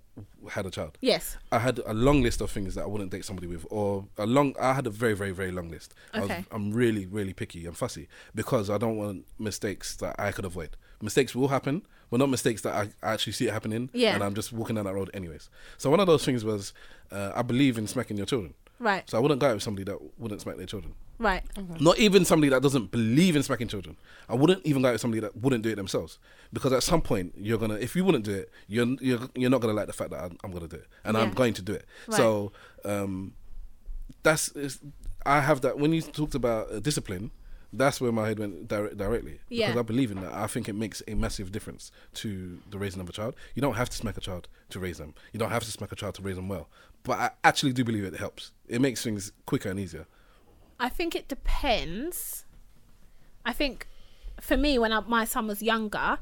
had a child. Yes. I had a long list of things that I wouldn't date somebody with, or a long... I had a very, very, very long list. Okay. I was, I'm really, really picky and fussy because I don't want mistakes that I could avoid. Mistakes will happen, but not mistakes that I, I actually see it happening, yeah. and I'm just walking down that road anyways. So one of those things was uh, I believe in smacking your children. Right. So I wouldn't go out with somebody that wouldn't smack their children. Right. Okay. Not even somebody that doesn't believe in smacking children. I wouldn't even go out with somebody that wouldn't do it themselves. Because at some point, you're going to, if you wouldn't do it, you're you're, you're not going to like the fact that I'm, I'm going to do it. And yeah. I'm going to do it. Right. So um, that's, it's, I have that, when you talked about uh, discipline, that's where my head went direct, directly. Yeah. Because I believe in that. I think it makes a massive difference to the raising of a child. You don't have to smack a child to raise them. You don't have to smack a child to raise them well. But I actually do believe it helps. It makes things quicker and easier. I think it depends. I think for me, when I, my son was younger,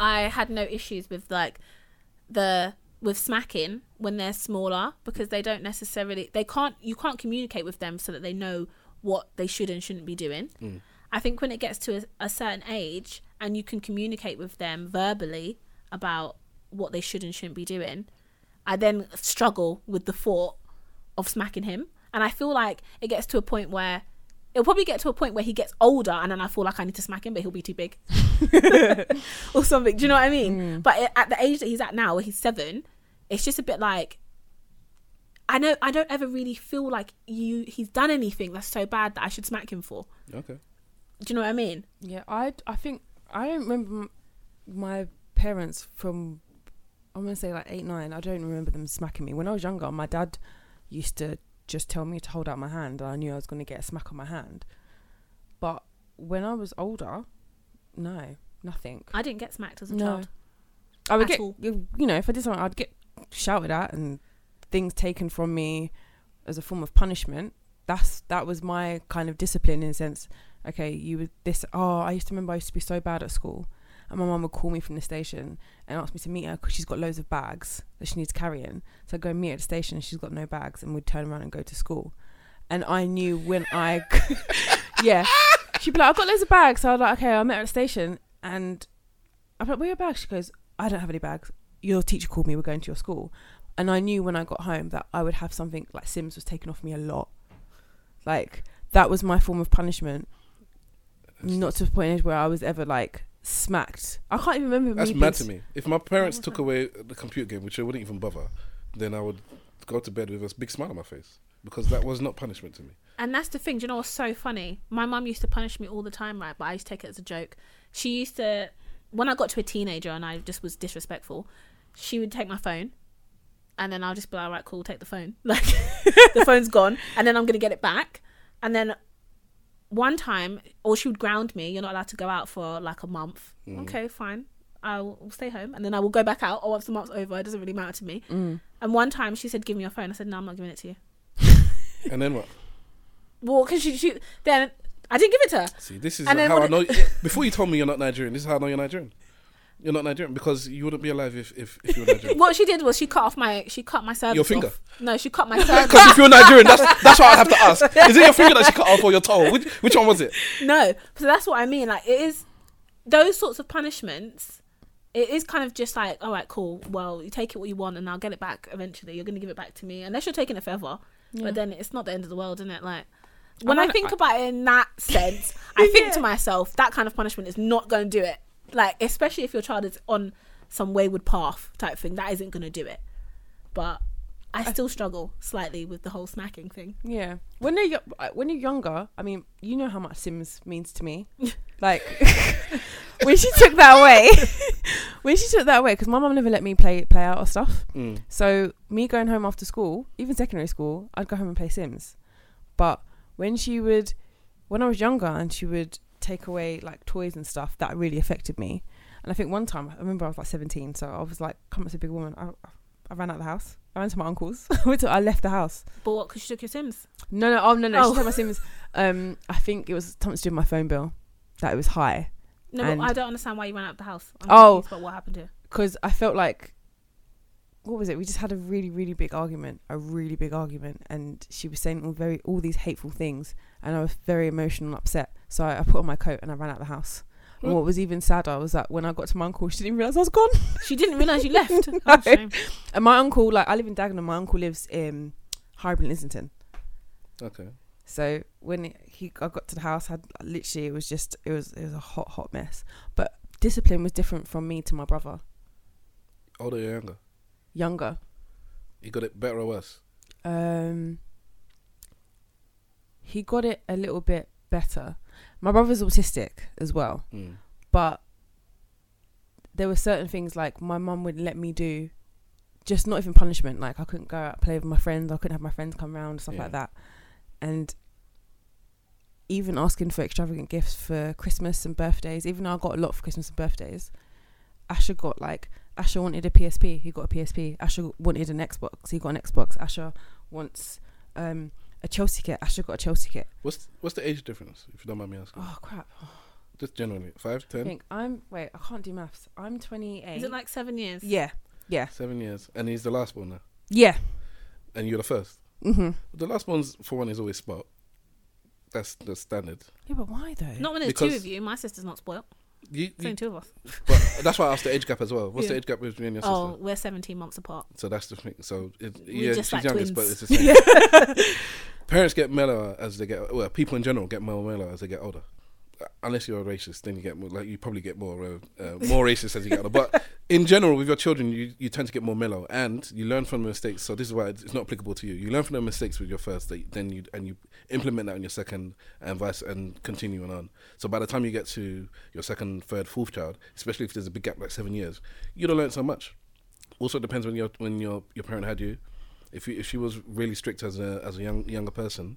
I had no issues with like the with smacking when they're smaller, because they don't necessarily they can't you can't communicate with them so that they know what they should and shouldn't be doing. Mm. I think when it gets to a, a certain age and you can communicate with them verbally about what they should and shouldn't be doing, I then struggle with the thought of smacking him. And I feel like it gets to a point where, it'll probably get to a point where he gets older and then I feel like I need to smack him, but he'll be too big or something. Do you know what I mean? Mm. But it, at the age that he's at now, where he's seven, it's just a bit like, I know I don't ever really feel like you he's done anything that's so bad that I should smack him for. Okay. Do you know what I mean? Yeah, I, I think, I don't remember my parents from... I'm going to say like eight, nine. I don't remember them smacking me. When I was younger, my dad used to just tell me to hold out my hand, and I knew I was going to get a smack on my hand. But when I was older, no, nothing. I didn't get smacked as a no. child. I would at get, all. you know, if I did something, I'd get shouted at and things taken from me as a form of punishment. That's that was my kind of discipline, in a sense. Okay, you were this. Oh, I used to remember I used to be so bad at school, and my mum would call me from the station and ask me to meet her because she's got loads of bags that she needs carrying. So I'd go and meet her at the station, and she's got no bags, and we'd turn around and go to school. And I knew when I, yeah, she'd be like, I've got loads of bags. So I was like, okay, I met her at the station, and I'm like, where are your bags? She goes, I don't have any bags. Your teacher called me, we're going to your school. And I knew when I got home that I would have something, like Sims was taken off me a lot. Like, that was my form of punishment. Not to the point where I was ever like smacked. I can't even remember. That's me mad to me. If my parents took away the computer game, which I wouldn't even bother, then I would go to bed with a big smile on my face, because that was not punishment to me. And that's the thing. Do you know what's so funny? My mum used to punish me all the time, right? But I used to take it as a joke. She used to, when I got to a teenager and I just was disrespectful, she would take my phone. And then I'll just be like, all right, cool, take the phone. Like, the phone's gone. And then I'm going to get it back. And then one time, or she would ground me, you're not allowed to go out for like a month. Mm. Okay, fine. I'll stay home. And then I will go back out. Oh, once the month's over, it doesn't really matter to me. Mm. And one time she said, give me your phone. I said, no, I'm not giving it to you. And then what? Well, because she, she, then I didn't give it to her. See, this is and how I know. Before you told me you're not Nigerian, this is how I know you're Nigerian. You're not Nigerian because you wouldn't be alive if, if, if you were Nigerian. What she did was she cut off my she cut my service. Your finger? Off. No, she cut my service. Because if you're Nigerian, that's that's what I have to ask. Is it your finger that she cut off or your toe? Which which one was it? No, so that's what I mean. Like, it is those sorts of punishments. It is kind of just like, all right, cool. Well, you take it what you want, and I'll get it back eventually. You're going to give it back to me, unless you're taking it forever. Yeah. But then it's not the end of the world, isn't it? Like. When I, I think I, about it in that sense, I think yeah. to myself, that kind of punishment is not going to do it. Like, especially if your child is on some wayward path type thing, that isn't going to do it. But I, I still struggle slightly with the whole smacking thing. Yeah. When they're, when you're younger, I mean, you know how much Sims means to me. Like, when she took that away, when she took that away, because my mum never let me play play out or stuff. Mm. So me going home after school, even secondary school, I'd go home and play Sims. But... When she would, when I was younger and she would take away like toys and stuff, that really affected me. And I think one time, I remember I was like seventeen, so I was like, come as a big woman. I, I ran out of the house. I ran to my uncle's. I left the house. But what, because she took your Sims? No, no, oh, no, no, oh. She took my Sims. Um, I think it was something to do with my phone bill, that it was high. No, and but I don't understand why you ran out of the house. I'm oh. But what happened here? Because I felt like, what was it? We just had a really, really big argument, a really big argument, and she was saying all very all these hateful things, and I was very emotional and upset. So I, I put on my coat and I ran out of the house. Mm. And what was even sadder was that when I got to my uncle, she didn't realise I was gone. She didn't realise you left. No. Oh, shame. And my uncle, like I live in Dagenham, my uncle lives in Highbury, Islington. Okay. So when he I got to the house, had literally it was just it was it was a hot, hot mess. But discipline was different from me to my brother. Older or younger? Younger. He got it better or worse? Um, he got it a little bit better. My brother's autistic as well. Mm. But there were certain things like my mum wouldn't let me do, just not even punishment. Like I couldn't go out and play with my friends. I couldn't have my friends come round, stuff yeah. like that. And even asking for extravagant gifts for Christmas and birthdays, even though I got a lot for Christmas and birthdays, Asher got like... Asher wanted a P S P, he got a P S P. Asher wanted an Xbox, he got an Xbox. Asher wants um, a Chelsea kit, Asher got a Chelsea kit. What's what's the age difference, if you don't mind me asking? Oh, crap. Just generally, five, ten? I think I'm, wait, I can't do maths. I'm twenty-eight. Is it like seven years? Yeah, yeah. Seven years, and he's the last born now? Yeah. And you're the first? Mm-hmm. The last one's, for one, is always spoilt. That's the standard. Yeah, but why though? Not when there's because two of you, my sister's not spoilt. You, you, two of us. But that's why I asked the age gap as well. What's yeah. the age gap between you and your oh, sister? Oh, we're seventeen months apart. So that's the thing. So it, yeah, she's like youngest, twins. But it's the same. Parents get mellower as they get. Well, people in general get more mellow as they get older. Unless you're a racist, then you get more. Like you probably get more uh, uh, more racist as you get older. But in general, with your children, you, you tend to get more mellow, and you learn from the mistakes. So this is why it's not applicable to you. You learn from the mistakes with your first, then you and you implement that on your second, and vice and continue on. So by the time you get to your second, third, fourth child, especially if there's a big gap like seven years, you don't learn so much. Also, it depends when your when your your parent had you. If you, if she was really strict as a as a young younger person.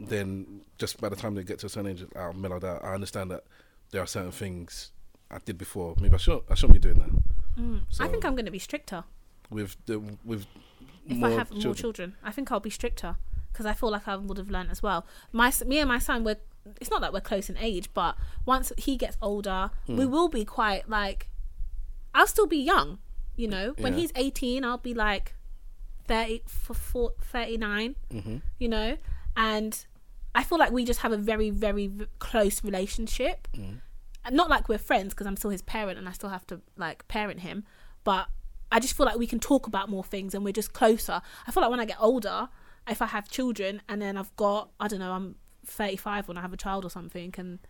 Then just by the time they get to a certain age, I'll mellow out. I understand that there are certain things I did before. Maybe I shouldn't, I shouldn't be doing that. Mm. So I think I'm going to be stricter. with the, with if more I have children. more children. I think I'll be stricter because I feel like I would have learned as well. My me and my son, we're it's not that we're close in age, but once he gets older, mm. we will be quite like. I'll still be young, you know. When yeah. he's eighteen, I'll be like thirty, thirty-nine, mm-hmm. you know. And I feel like we just have a very, very close relationship. Mm. Not like we're friends because I'm still his parent and I still have to like parent him. But I just feel like we can talk about more things and we're just closer. I feel like when I get older, if I have children and then I've got, I don't know, I'm thirty-five when I have a child or something, and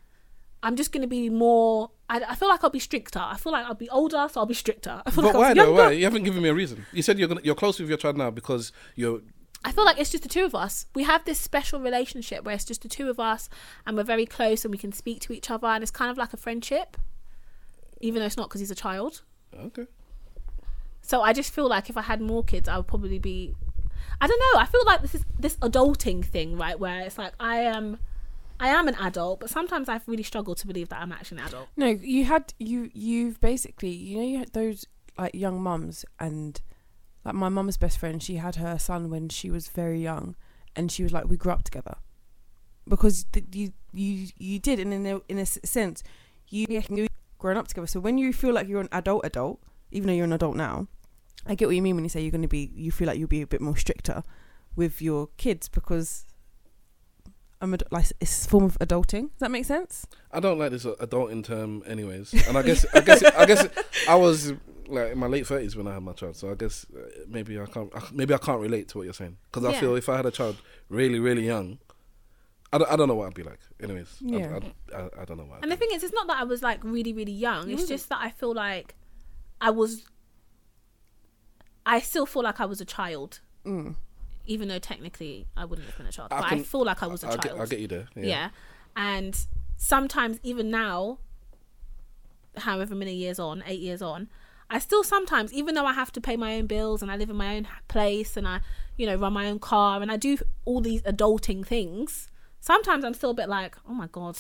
I'm just going to be more... I, I feel like I'll be stricter. I feel like I'll be older, so I'll be stricter. I feel but like why though? Why? You haven't given me a reason. You said you're gonna, you're close with your child now because you're... I feel like it's just the two of us. We have this special relationship where it's just the two of us and we're very close and we can speak to each other and it's kind of like a friendship, even though it's not because he's a child. Okay. So I just feel like if I had more kids, I would probably be... I don't know. I feel like this is this adulting thing, right, where it's like I am... Um, I am an adult, but sometimes I've really struggled to believe that I'm actually an adult. No, you had, you, you've basically, you know, you had those like young mums, and like my mum's best friend, she had her son when she was very young, and she was like, we grew up together. Because th- you, you, you did, and in a, in a sense, you, you grown up together. So when you feel like you're an adult adult, even though you're an adult now, I get what you mean when you say you're going to be, you feel like you'll be a bit more stricter with your kids because... I'm ad- like it's a form of adulting. Does that make sense? I don't like this adulting term, anyways. And I guess, I guess, I guess, I was like in my late thirties when I had my child. So I guess maybe I can't, maybe I can't relate to what you're saying because yeah. I feel if I had a child really, really young, I don't, I don't know what I'd be like. Anyways, yeah. I, I, I, I don't know what. I'd and be the thing like. is, it's not that I was like really, really young. Mm-hmm. It's just that I feel like I was. I still feel like I was a child. Mm. Even though technically I wouldn't have been a child. I but can, I feel like I was a I'll child. I get you there. Yeah. yeah. And sometimes even now, however many years on, eight years on, I still sometimes, even though I have to pay my own bills and I live in my own place and I, you know, run my own car and I do all these adulting things, sometimes I'm still a bit like, oh my God,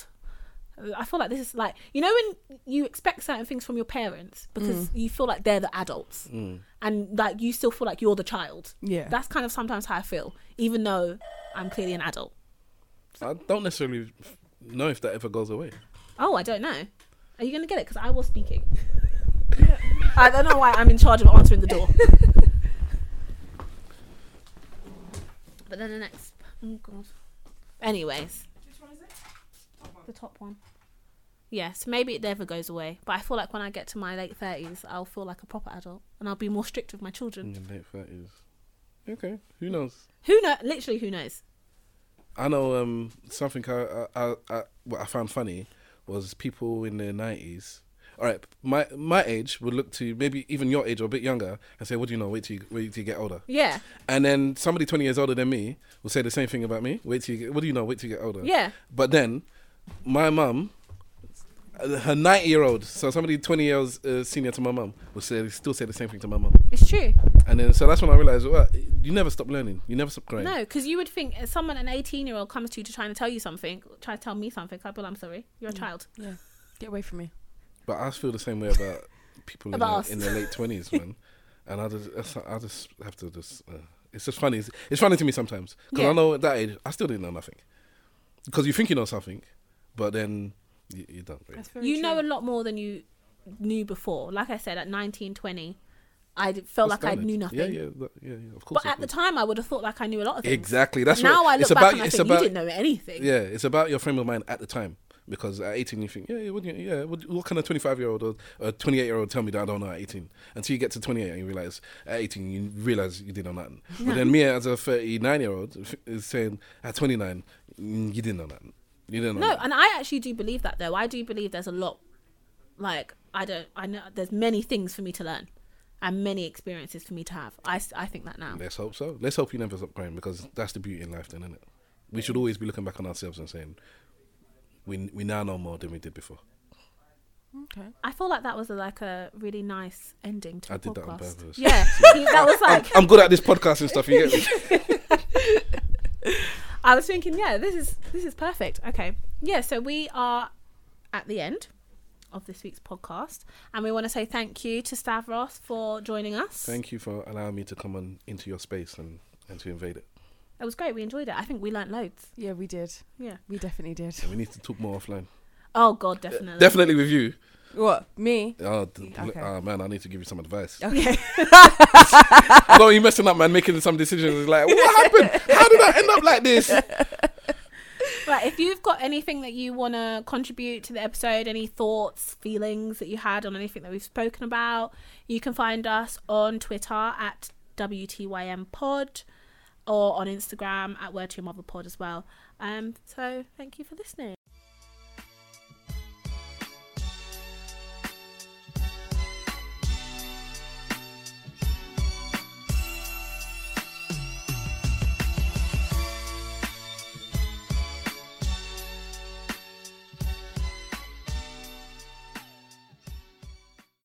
I feel like this is like, you know, when you expect certain things from your parents because mm. you feel like they're the adults mm. and like you still feel like you're the child. Yeah. That's kind of sometimes how I feel, even though I'm clearly an adult. So. I don't necessarily know if that ever goes away. Oh, I don't know. Are you going to get it? Because I was speaking. Yeah. I don't know why I'm in charge of answering the door. But then the next... Oh, God. Anyways. The top one. Yeah, so maybe it never goes away. But I feel like when I get to my late thirties, I'll feel like a proper adult. And I'll be more strict with my children. In your late thirties. Okay, who knows? Who knows? Literally, who knows? I know um, something I, I, I, what I found funny was people in their nineties... All right, my my age would look to maybe even your age or a bit younger and say, what do you know? Wait till you, wait till you get older. Yeah. And then somebody twenty years older than me will say the same thing about me. Wait till you get... What do you know? Wait till you get older. Yeah. But then... My mum, her ninety-year-old, so somebody twenty years uh, senior to my mum, will say, still say the same thing to my mum. It's true. And then, so that's when I realised, well, you never stop learning. You never stop growing. No, because you would think if someone, an eighteen-year-old, comes to you to try and tell you something, try to tell me something, I'd be like, I'm sorry, you're a mm. child. Yeah, get away from me. But I feel the same way about people about in, their, in their late twenties, man. And I just, I just have to just, uh, it's just funny. It's, it's funny to me sometimes. Because yeah. I know at that age, I still didn't know nothing. Because you think you know something. But then you, you don't really. You true. know a lot more than you knew before. Like I said, at nineteen, twenty, I felt That's like standard. I knew nothing. Yeah, yeah, yeah, yeah. Of course. But at course. the time, I would have thought like I knew a lot of things. Exactly. That's now what, I look it's back about, and I it's think about, you didn't know anything. Yeah, it's about your frame of mind at the time. Because at eighteen, you think, yeah, yeah, what, you, yeah what, what can a twenty-five-year-old or a twenty-eight-year-old tell me that I don't know at eighteen? Until you get to twenty-eight and you realise, at eighteen, you realise you didn't know nothing. No. But then me as a thirty-nine-year-old is saying, at twenty-nine, you didn't know nothing. You don't know. No, and I actually do believe that though. I do believe there's a lot, like, I don't, I know there's many things for me to learn and many experiences for me to have. I, I think that now. Let's hope so. Let's hope you never stop growing because that's the beauty in life then, isn't it? We should always be looking back on ourselves and saying, we we now know more than we did before. Okay. I feel like that was a, like a really nice ending to the podcast. I did that on purpose. Yeah. That was like... I'm, I'm good at this podcast and stuff, you get me? I was thinking, yeah, this is this is perfect. Okay. Yeah, so we are at the end. of this week's podcast. And we want to say thank you to Stavros for joining us. Thank you for allowing me to come on into your space and, and to invade it. It was great. We enjoyed it. I think we learnt loads. Yeah, we did. Yeah. We definitely did. Yeah, we need to talk more offline. Oh, God, definitely. Uh, definitely with you. What? Me? Oh, d- okay. oh, man, I need to give you some advice. Okay. No, you're messing up, man, making some decisions. Like, what happened? How did I end up like this? Right, if you've got anything that you want to contribute to the episode, any thoughts, feelings that you had on anything that we've spoken about, you can find us on Twitter at W T Y M Pod or on Instagram at Where To Your Mother Pod as well. Um, so thank you for listening.